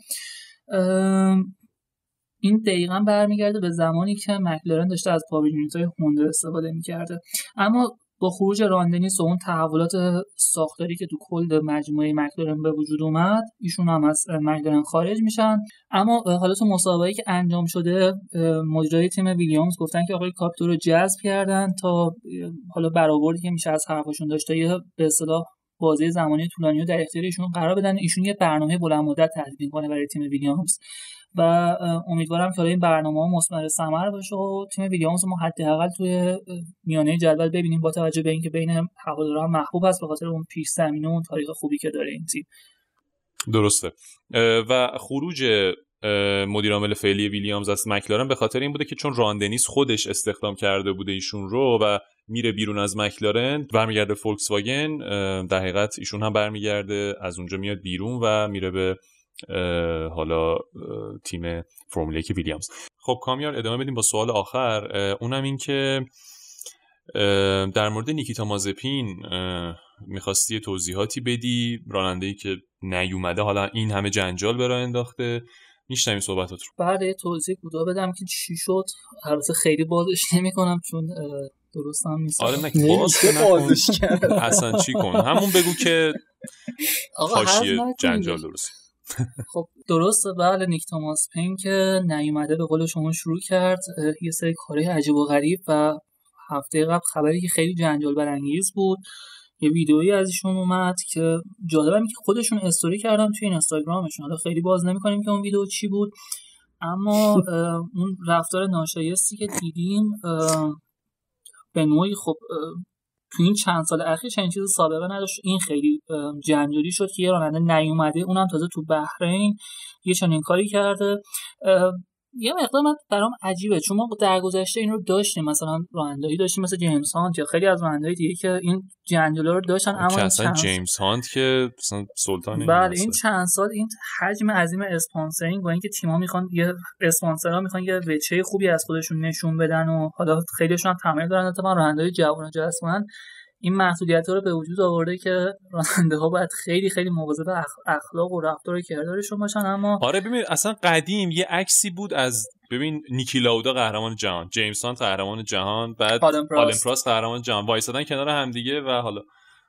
این دقیقاً برمیگرده به زمانی که مکلارن داشته از پاور یونیت‌های هوندا استفاده می‌کرده. اما با خروج راندنیس و اون تحولات ساختاری که تو کل مجموعه مکلارن به وجود اومد ایشون هم از مکلارن خارج میشن. اما حالا تو مسابقه‌ای که انجام شده مدیرای تیم ویلیامز گفتن که آقای کاپیتو رو جذب کردن تا حالا برآوردی که میشه از حرفشون داشته یه به اصطلاح بازه زمانی طولانی رو در اختیار ایشون قرار بدن، ایشون یه برنامه بلند مدت تدوین کنه برای تیم ویلیامز و امیدوارم که این برنامه‌ها مثمر ثمر باشه و تیم ویلیامز ما حداقل توی میانه جدول ببینیم، با توجه به اینکه بین هواداران محبوب است به خاطر اون پیش زمینه و اون تاریخ خوبی که داره این تیم. درسته. و خروج مدیر عامل فعلی ویلیامز از مکلارن به خاطر این بوده که چون راندنیس خودش استخدام کرده بوده ایشون رو و میره بیرون از مکلارن برمیگرده فولکس واگن، در حقیقت ایشون هم برمیگرده از اونجا میاد بیرون و میره به حالا تیم فرمول یک ویلیامز. خب کامیار ادامه بدیم با سوال آخر، اونم این که در مورد نیکیتا مازپین میخواستی توضیحاتی بدی، راننده‌ای که نیومده حالا این همه جنجال برای انداخته میشنویم صحبتات رو. بعد توضیح کوتاه بدم که چی شد. البته خیلی بازش نمی‌کنم چون درست هم نیست. آره نه باز بازش کرد. اصلا چی کن؟ همون بگو که حاشیه جنجال درست. خب درسته. بله نیک توماس پین که نیومده به قول شما شروع کرد یه سری کارهای عجیب و غریب و هفته قبل خبری که خیلی جنجال برانگیز بود یه ویدئویی ازشون اومد که جالبه که خودشون استوری کردن توی اینستاگرامشون. حالا خیلی باز نمی‌کنیم که اون ویدئو چی بود، اما اون رفتار ناشایستی که دیدیم به نوعی خب تو این چند سال اخیر چنین چیزی سابقه نداشت. این خیلی جنجالی شد که یه راننده نیومده، اونم تازه تو بحرین یه چنین کاری کرده. یه مقدار من برام عجیبه چون ما در گذشته این رو داشتیم، مثلا راننده‌ای داشتیم مثل جیمز هانت یا خیلی از راننده‌های دیگه که این جنجالا رو داشتن. اما مثلا جیمز هانت که مثلا سلطان. بله این چند سال این حجم عظیم اسپانسرینگ با اینکه تیم‌ها می‌خوان یه اسپانسرها می‌خوان یه وجهه خوبی از خودشون نشون بدن و حالا خیلیشون هم تمایل دارن تا راننده‌های جوان جذب کنن، این محدودیت‌ها رو به وجود آورده که راننده‌ها باید خیلی خیلی مواظب اخلاق و رفتار و کردارشون باشن. اما آره ببین اصلا قدیم یه عکسی بود از ببین نیکی لاودا قهرمان جهان، جیمسون قهرمان جهان، بعد آلن پراست قهرمان جهان، وایسادن کنار هم دیگه و حالا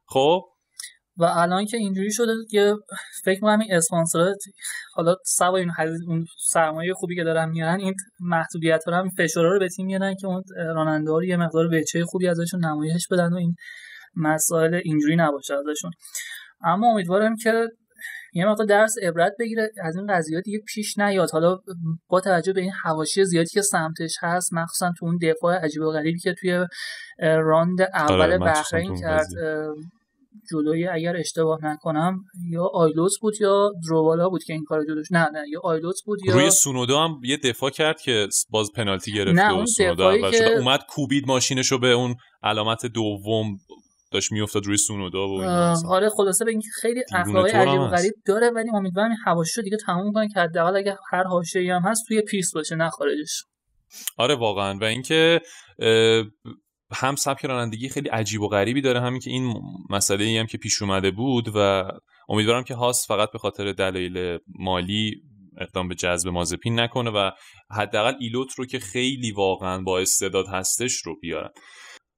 خب و الان که اینجوری شده که فکر می‌کنم این اسپانسرات حالا سوای اون اون سرمایه خوبی که دارن میارن این محدودیت‌ها رو هم فشارا رو به تیم میارن که اون راننده‌ها یه مقدار وجهه خوبی ازشون نمایش بدن و این مسائل اینجوری نباشه ازشون. اما امیدوارم که یه مقدار درس عبرت بگیره از این قضیه، دیگه پیش نیاد. حالا با توجه به این حواشی زیادی که سمتش هست، مخصوصا تو اون دفاع عجیب و غریبی که توی راند اول بحرین کرد جلوی اگر اشتباه نکنم یا آیلوت بود یا دروالا بود که این کارو جلوش نه نه یا آیلوت بود یا روی سونودا هم یه دفاع کرد که باز پنالتی گرفت و سونودا اول شد اومد کوبید ماشینشو به اون علامت دوم داشت میافتاد روی سونودا و آره خلاصه به این خیلی اخلاقی عجیب و غریب داره، ولی امیدوارم این حواشیشو دیگه تموم کنن که حداقل اگه هر حاشیه‌ای هم هست توی پیس باشه نه خارجش. آره واقعا. و اینکه هم سبک رانندگی خیلی عجیب و غریبی داره، همین که این مسئله‌ای هم که پیش اومده بود و امیدوارم که هاس فقط به خاطر دلایل مالی اقدام به جذب مازپین نکنه و حداقل ایلوت رو که خیلی واقعا با استعداد هستش رو بیارن.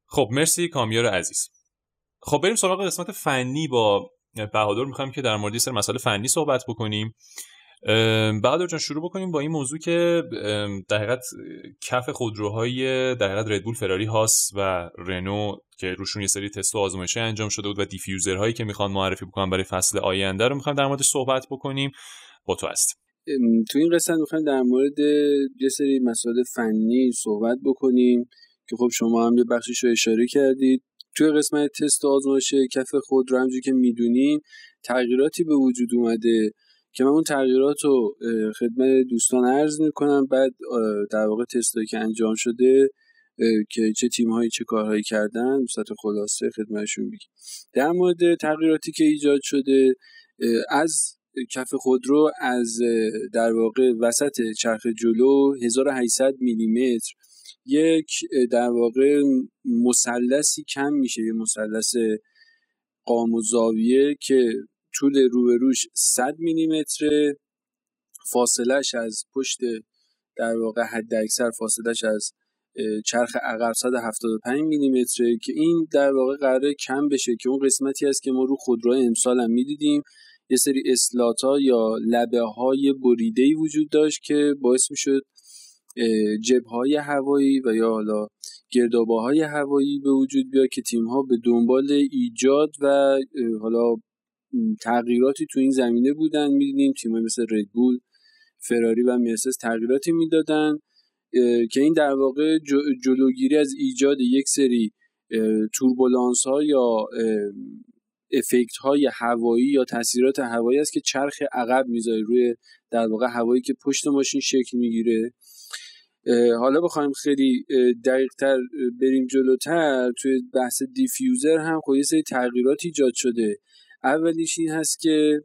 خب مرسی کامیار عزیز. خب بریم سراغ قسمت فنی. با بهادر می‌خوام که در مورد این سر مسئله فنی صحبت بکنیم. بهادر جان شروع بکنیم با این موضوع که در حقیقت کف خودروهای در حقیقت ردبول، فراری، هاس و رنو که روشون یه سری تست و آزمایشی انجام شده بود و دیفیوزرهایی که میخوان معرفی بکنن برای فصل آینده رو میخوام در موردش صحبت بکنیم. با تو هستیم. تو این قسمت میخوام در مورد یه سری مسائل فنی صحبت بکنیم که خب شما هم یه بخشش رو اشاره کردید. توی قسمت تست و آزمایش کف خودرو همونجوری که میدونین تغییراتی به وجود اومده که من اون تغییرات رو خدمت دوستان عرض میکنم. بعد در واقع تستایی که انجام شده که چه تیم‌هایی چه کارهایی کردن به صورت خلاصه خدمتشون میگم. در مورد تغییراتی که ایجاد شده از کف خودرو از در واقع وسط چرخ جلو هزار و هشتصد میلیمتر یک در واقع مثلثی کم میشه، یه مثلث قام و زاویه که طول روبروش صد میلیمتر، فاصلش از پشت در واقع حد اکثر فاصلش از چرخ عقب صد و هفتاد و پنج میلیمتر که این در واقع قراره کم بشه که اون قسمتی است که ما رو خودروهای امسال هم میدیدیم یه سری اسلات ها یا لبه های بریده‌ای وجود داشت که باعث میشد جبه‌های هوایی و یا حالا گردابه‌های هوایی به وجود بیاد که تیم‌ها به دنبال ایجاد و حالا تغییراتی تو این زمینه بودن. می‌دیدیم تیم‌های مثل ردبول، فراری و مرسدس تغییراتی میدادن که این در واقع جلوگیری از ایجاد یک سری توربولانس‌ها یا افکت‌های هوایی یا تاثیرات هوایی است که چرخ عقب می‌ذاره روی در واقع هوایی که پشت ماشین شکل می‌گیره. حالا بخوایم خیلی دقیق‌تر بریم جلوتر توی بحث دیفیوزر هم خب یه سری تغییرات ایجاد شده. اولیش این هست که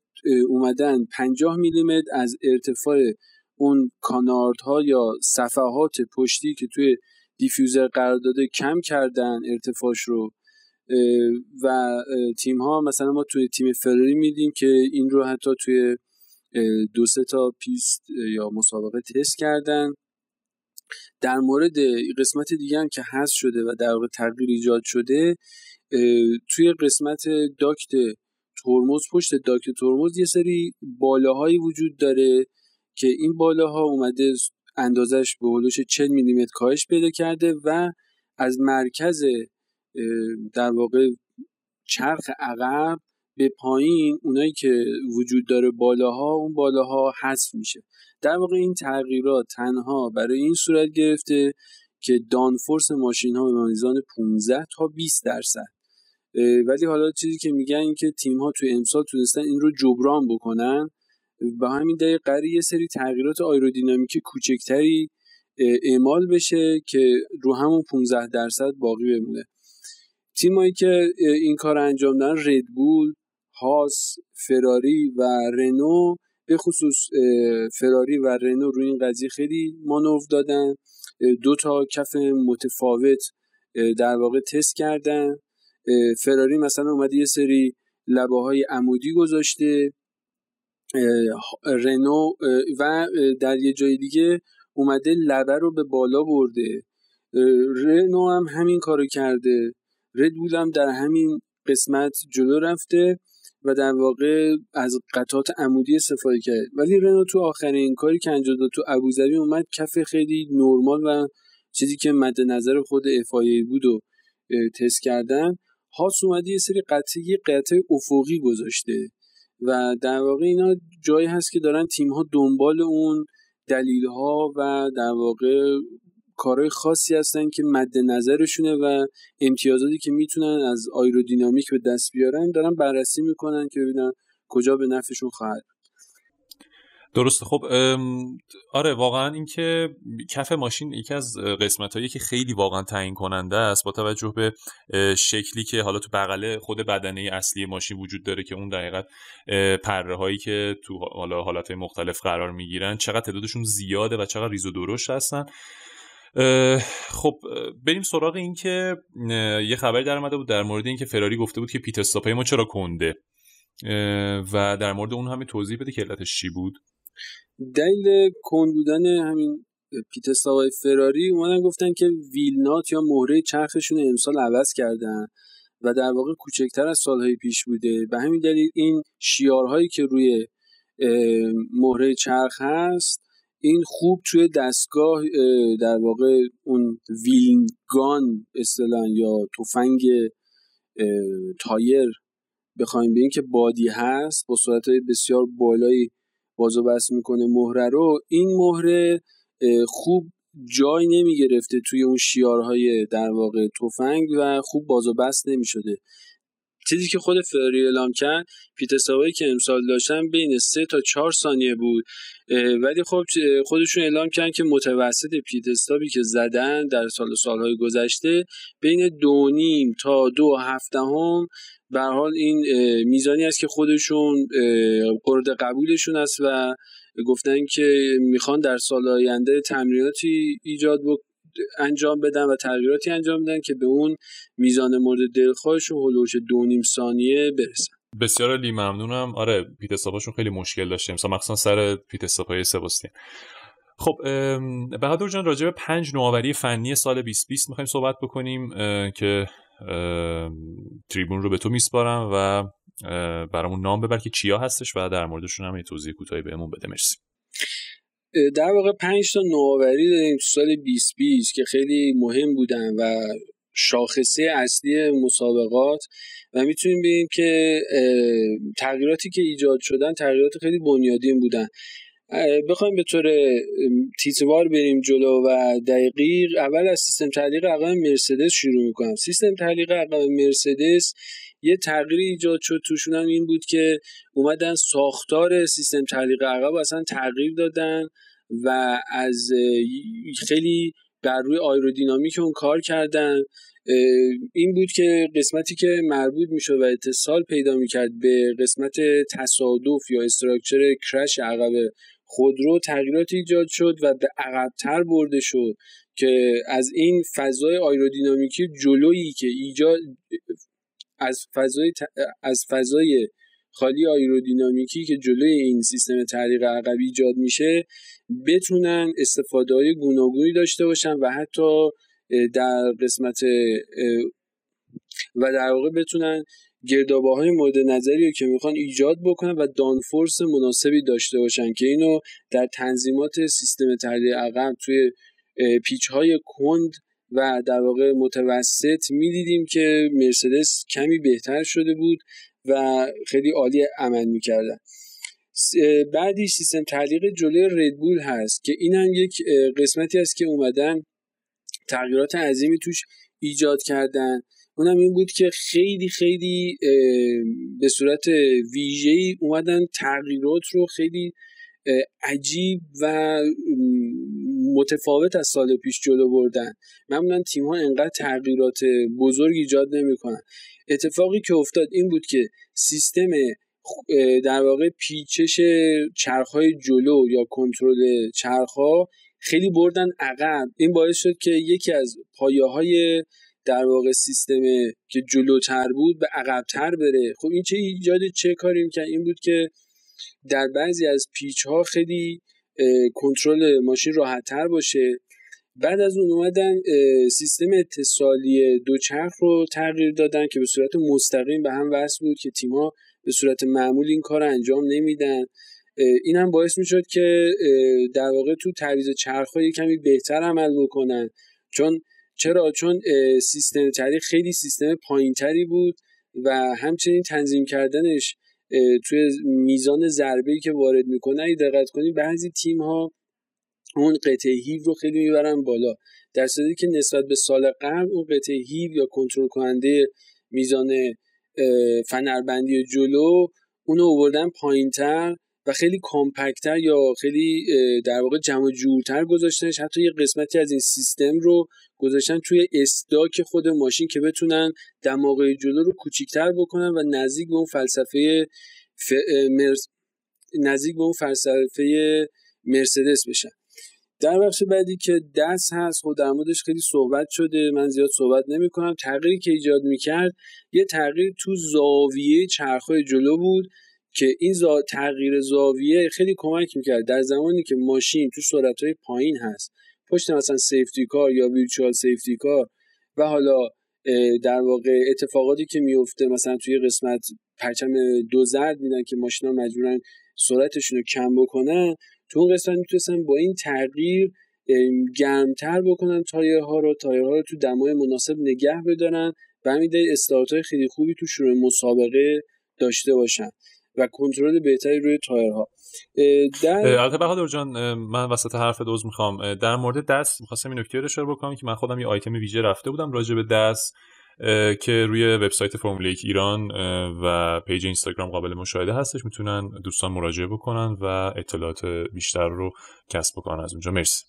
اومدن پنجاه میلیمتر از ارتفاع اون کاناردها یا صفحات پشتی که توی دیفیوزر قرار داده کم کردن ارتفاعش رو و تیم‌ها مثلا ما توی تیم فراری میدیم که این رو حتی توی دو سه تا پیست یا مسابقه تست کردن. در مورد قسمت دیگه هم که حذف شده و در واقع تغییر ایجاد شده، توی قسمت داکت ترمز، پشت داکت ترمز یه سری بالاهایی وجود داره که این بالاها اومده اندازش به حدود چهل میلیمتر کاهش پیدا کرده و از مرکز در واقع چرخ عقب به پایین اونایی که وجود داره بالاها، اون بالاها حذف میشه. در واقع این تغییرات تنها برای این صورت گرفته که دانفورس ماشین ها به میزان پانزده تا بیست درصد، ولی حالا چیزی که میگن این که تیم ها توی امسال تونستن این رو جبران بکنن. با همین دلیل قراره یه سری تغییرات آیرودینامیکی کوچکتری اعمال بشه که رو همون پانزده درصد باقی بمونه. تیمایی که این کار انجام دادن ردبول، هاس، فراری و رنو، به خصوص فراری و رنو روی این قضیه خیلی مانور دادن. دو تا کف متفاوت در واقع تست کردن. فراری مثلا اومده یه سری لبه‌های عمودی گذاشته، رنو و در یه جای دیگه اومده لبه رو به بالا برده، رنو هم همین کارو کرده، ردبول هم در همین قسمت جلو رفته و در واقع از قطعات عمودی استفاده کرده. ولی رنو تو آخرین کاری که انجام داد تو ابوظبی اومد کف خیلی نرمال و چیزی که مد نظر خود اف‌آی‌ای بود و تست کردن. هاس اومده یه سری قطعه قطعه افقی گذاشته و در واقع اینا جایی هست که دارن تیم‌ها دنبال اون دلیل‌ها و در واقع کارهای خاصی هستن که مد نظرشونه و امتیازاتی که میتونن از آیرودینامیک به دست بیارن دارن بررسی میکنن که ببینن کجا به نفعشون خواهد. درسته. خب آره، واقعا این که کف ماشین یکی از قسمتایی که خیلی واقعا تعیین کننده است با توجه به شکلی که حالا تو بغل خود بدنه اصلی ماشین وجود داره که اون دقیقاً پره هایی که تو حالا حالات مختلف قرار میگیرن چقدر تعدادشون زیاده و چقدر ریز و درشت هستن. خب بریم سراغ این که یه خبری در اومده بود در مورد این که فراری گفته بود که پیت استاپای ما چرا کنده و در مورد اون همین توضیح بده که علتش چی بود. دلیل کند بودن همین پیت استاپای فراری، اونا گفتن که ویلنات یا مهره چرخشون امسال عوض کردن و در واقع کوچکتر از سالهای پیش بوده. به همین دلیل این شیارهایی که روی مهره چرخ هست این خوب توی دستگاه در واقع اون ویلگان اصطلاحاً یا تفنگ تایر بخوایم بگیم که بادی هست با سرعت‌های بسیار بالایی بازو بست میکنه مهره رو، این مهره خوب جای نمیگرفته توی اون شیارهای در واقع تفنگ و خوب بازو بست نمیشده. چیزی که خود فراری اعلام کرد پیت استاپایی که امسال داشتن بین سه تا چهار ثانیه بود، ولی خب خودشون اعلام کردن که متوسط پیت استاپی که زدن در سال و سالهای گذشته بین دو و نیم تا دو و هفت دهم به هر حال این میزانی است که خودشون قرد قبولشون است و گفتن که میخوان در سال آینده تمریناتی ایجاد بکنن انجام بدن و تغییراتی انجام بدن که به اون میزان مورد دلخواهشون هلوش دو نیم ثانیه برسن. بسیار عالی، ممنونم. آره پیت استاپاشون خیلی مشکل داشته مثلا مخصوصا سر پیت استاپای سباستین. خب بهادر جان، راجع به پنج نوآوری فنی سال بیست بیست میخوایم صحبت بکنیم که تریبون رو به تو میسپارم و برامون نام ببر که چیا هستش و در موردشون هم یه توضیح کوتاهی بهمون بده. مرسی. در واقع پنج تا نوآوری داریم تو سال بیست بیست که خیلی مهم بودن و شاخصه اصلی مسابقات و میتونیم بگیم که تغییراتی که ایجاد شدن تغییرات خیلی بنیادین بودن. بخوایم به طور تیتروار بریم جلو و دقیق، اول از سیستم تعلیق عقب مرسدس شروع میکنم. سیستم تعلیق عقب مرسدس یه تغییری ایجاد شد توشون، هم این بود که اومدن ساختار سیستم تعلیق عقب اصلا تغییر دادن و از خیلی بر روی آیرودینامیک اون کار کردن. این بود که قسمتی که مربوط میشد و اتصال پیدا میکرد به قسمت تصادف یا استراکچر کرش عقب خودرو تغییرات ایجاد شد و به عقب‌تر برده شد که از این فضای آیرودینامیکی جلویی که ایجاد از فضای, ت... از فضای خالی آیرودینامیکی که جلوی این سیستم تعلیق عقبی ایجاد میشه بتونن استفاده‌های گوناگونی داشته باشن و حتی در قسمت و در واقع بتونن گردابه‌های مورد نظری رو که میخوان ایجاد بکنن و دانفورس مناسبی داشته باشن که اینو در تنظیمات سیستم تعلیق عقب توی پیچ‌های کند و در واقع متوسط می‌دیدیم که مرسدس کمی بهتر شده بود و خیلی عالی عمل می‌کردن. بعدی سیستم تعلیق جلوی ردبول هست که این هم یک قسمتی است که اومدن تغییرات عظیمی توش ایجاد کردن. اونم این بود که خیلی خیلی به صورت ویژه‌ای اومدن تغییرات رو خیلی عجیب و متفاوت از سال پیش جلو بردن. معمولا تیم‌ها انقدر تغییرات بزرگ ایجاد نمی‌کنن. اتفاقی که افتاد این بود که سیستم در واقع پیچش چرخ‌های جلو یا کنترل چرخ‌ها خیلی بردن عقب. این باعث شد که یکی از پایه‌های در واقع سیستم که جلوتر بود به عقب‌تر بره. خب این چه ایجاد چه کاریم که این بود که در بعضی از پیچ‌ها خیلی کنترل ماشین راحت‌تر باشه. بعد از اون اومدن سیستم اتصالی دوچرخ رو تغییر دادن که به صورت مستقیم به هم وصل بود که تیم‌ها به صورت معمول این کار انجام نمیدن. این هم باعث میشد که در واقع تو تعویض چرخ‌ها کمی بهتر عمل بکنن. چون چرا چون سیستم تعلیق خیلی سیستم پایین‌تری بود و همچنین تنظیم کردنش توی میزان ضربه‌ای که وارد میکنه اگه دقت کنی بعضی تیم‌ها اون قطعه هیو رو خیلی میبرن بالا، در صورتی که نسبت به سال قبل اون قطعه هیو یا کنترل کننده میزان فنربندی جلو اونو آوردن پایین‌تر و خیلی کامپکت‌تر یا خیلی در واقع جمع جورتر گذاشتنش. حتی یه قسمتی از این سیستم رو گذاشتن توی استاک خود ماشین که بتونن دماغه جلو رو کوچیک‌تر بکنن و نزدیک به اون فلسفه ف... مرس... نزدیک به اون فلسفه مرسدس بشن. در بخش بعدی که دست هست، خب در موردش خیلی صحبت شده، من زیاد صحبت نمی‌کنم. تغییری که ایجاد می‌کرد یه تغییر تو زاویه چرخ‌های جلو بود که این زا... تغییر زاویه خیلی کمک می‌کرد. در زمانی که ماشین تو سرعت‌های پایین هست، پشت مثلا سیفتی کار یا ویرچوال سیفتی کار و حالا در واقع اتفاقاتی که میفته مثلا توی قسمت پرچم دو زرد میدن که ماشینا مجبورن سرعتشون رو کم بکنن، تو اون قسمت میتونستن با این تغییر گرمتر بکنن تایرها رو تایرها رو تو دمای مناسب نگه بدارن و همینطور استارت‌های خیلی خوبی تو شروع مسابقه داشته باشن و کنترل بهتری روی تایرها. در البته بهادر جان، من وسط حرف دوز میخوام در مورد دست میخواستم این نکته رو اشاره بکنم که من خودم یه آیتم ویژه رفته بودم راجع به دست که روی وبسایت فرمول یک ایران و پیج اینستاگرام قابل مشاهده هستش، میتونن دوستان مراجعه بکنن و اطلاعات بیشتر رو کسب بکنن از اونجا. مرسی.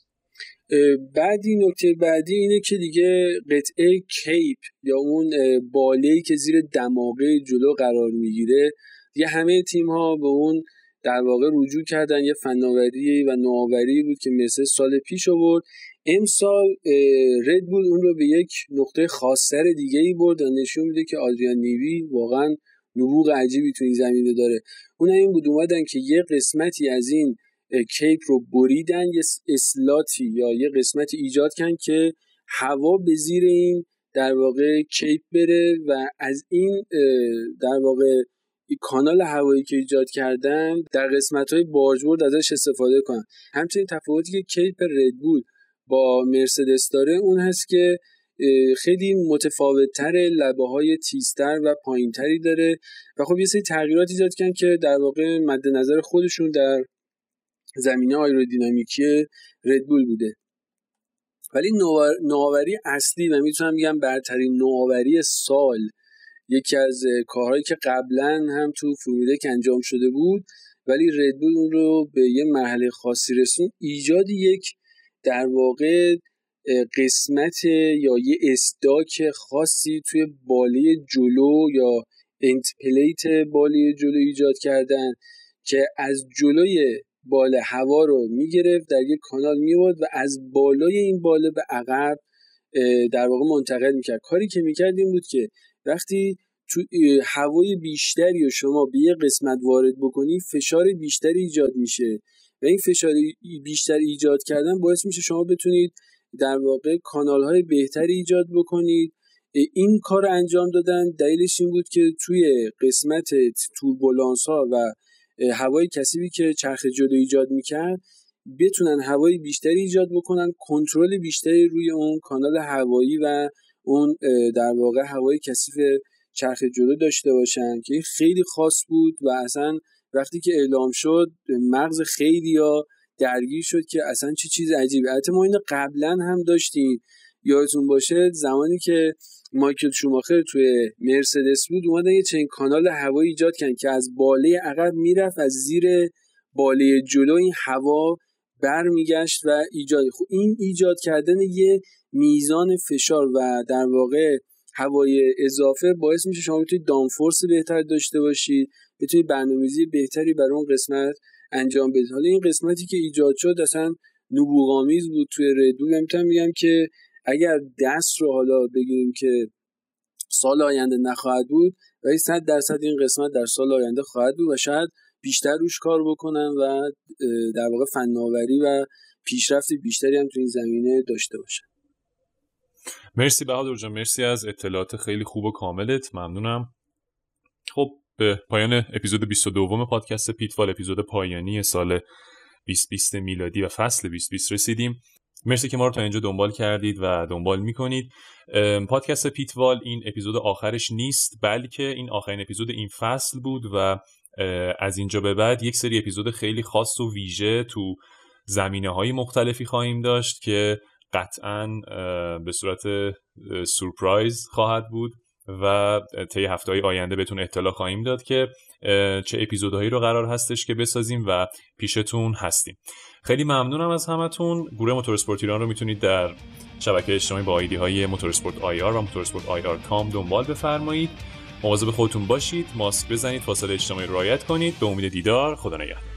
بعدی نکته بعدی اینه که دیگه قطعه کیپ یا اون باله‌ای که زیر دماغه جلو قرار میگیره دیگه همه تیم‌ها به اون در واقع رجوع کردن. یه فناوری و نوآوری بود که مرسدس سال پیش آورد. امسال ردبول اون رو به یک نقطه خاص‌تر دیگه‌ای برد و نشون میده که آدریان نیوی واقعا نبوغ عجیبی تو این زمینه داره. اونها این بود اومدن که یه قسمتی از این کیپ رو بریدن، یه اسلاتی یا یه قسمتی ایجاد کردن که هوا به زیر این در واقع کیپ بره و از این در واقع کانال هوایی که ایجاد کردن در قسمت‌های بارجبرد ازش استفاده کنن. همچنین تفاوتی که کیپ ردبول با مرسدس داره اون هست که خیلی متفاوت‌تره، لبه‌های تیزتر و پایین‌تری داره و خب یه سری تغییرات ایجاد کردن که در واقع مد نظر خودشون در زمینه آیرودینامیکی ردبول بوده. ولی نوآوری اصلی و میتونم بگم برترین نوآوری سال، یکی از کارهایی که قبلا هم تو فرمول یک انجام شده بود ولی ردبول اون رو به یه مرحله خاصی رسون، ایجاد یک در واقع قسمت یا یه استاک خاصی توی باله جلو یا انت پلیت باله جلو ایجاد کردن که از جلوی باله هوا رو میگرفت، در یک کانال میورد و از بالای این باله به عقب در واقع منتقل میکرد. کاری که میکرد این بود که وقتی تو هوای بیشتری و شما به یه قسمت وارد بکنی فشار بیشتری ایجاد میشه و این فشار بیشتر ایجاد کردن باعث میشه شما بتونید در واقع کانال‌های بهتری ایجاد بکنید. این کار انجام دادن دلیلش این بود که توی قسمت توربولانس‌ها و هوای کثیفی که چرخ جلو ایجاد میکرد بتونن هوای بیشتری ایجاد بکنن، کنترل بیشتری روی اون کانال هوایی و اون در واقع هوای کثیف چرخ جلو داشته باشن که خیلی خاص بود و اصلا وقتی که اعلام شد مغز خیلی‌ها درگیر شد که اصلا چه چیز عجیبه. البته ما اینو قبلا هم داشتیم، یادتون باشه زمانی که مایکل شوماخر توی مرسدس بود اومدن یه چنین کانال هوایی ایجاد کردن که از باله عقب میرفت از زیر باله جلو این هوا برمیگشت و ایجاد خب این ایجاد کردن یه میزان فشار و در واقع هوای اضافه باعث میشه شما بتونید دانفورس بهتر داشته باشید، بتونید برنامه‌ریزی بهتری برای اون قسمت انجام بدید. حالا این قسمتی که ایجاد شد اصلا نبوغ‌آمیز بود توی ردبول. میتونم میگم که اگر دست رو حالا بگیریم که سال آینده نخواهد بود ولی صد درصد این قسمت در سال آینده خواهد بود و شاید بیشتر روش کار بکنن و در واقع فناوری و پیشرفت بیشتری هم تو این زمینه داشته باشن. مرسی بهادر جان، مرسی از اطلاعات خیلی خوب و کاملت، ممنونم. خب به پایان اپیزود بیست و دو پادکست پیتوال، اپیزود پایانی سال بیست بیست میلادی و فصل بیست بیست رسیدیم. مرسی که ما رو تا اینجا دنبال کردید و دنبال میکنید. پادکست پیتوال این اپیزود آخرش نیست، بلکه این آخرین اپیزود این فصل بود و از اینجا به بعد یک سری اپیزود خیلی خاص و ویژه تو زمینه‌های مختلفی خواهیم داشت که قطعاً به صورت سورپرایز خواهد بود و طی هفته‌های آینده بهتون اطلاع خواهیم داد که چه اپیزودهایی رو قرار هستش که بسازیم و پیشتون هستیم. خیلی ممنونم از همتون. گروه موتورسپورت ایران رو میتونید در شبکه اجتماعی با آیدی‌های موتورسپورت آی‌آر و موتورسپورت آی‌آر کام دنبال بفرمایید. مواظب خودتون باشید، ماسک بزنید، فاصله اجتماعی رعایت کنید. به امید دیدار، خدا نگهدار.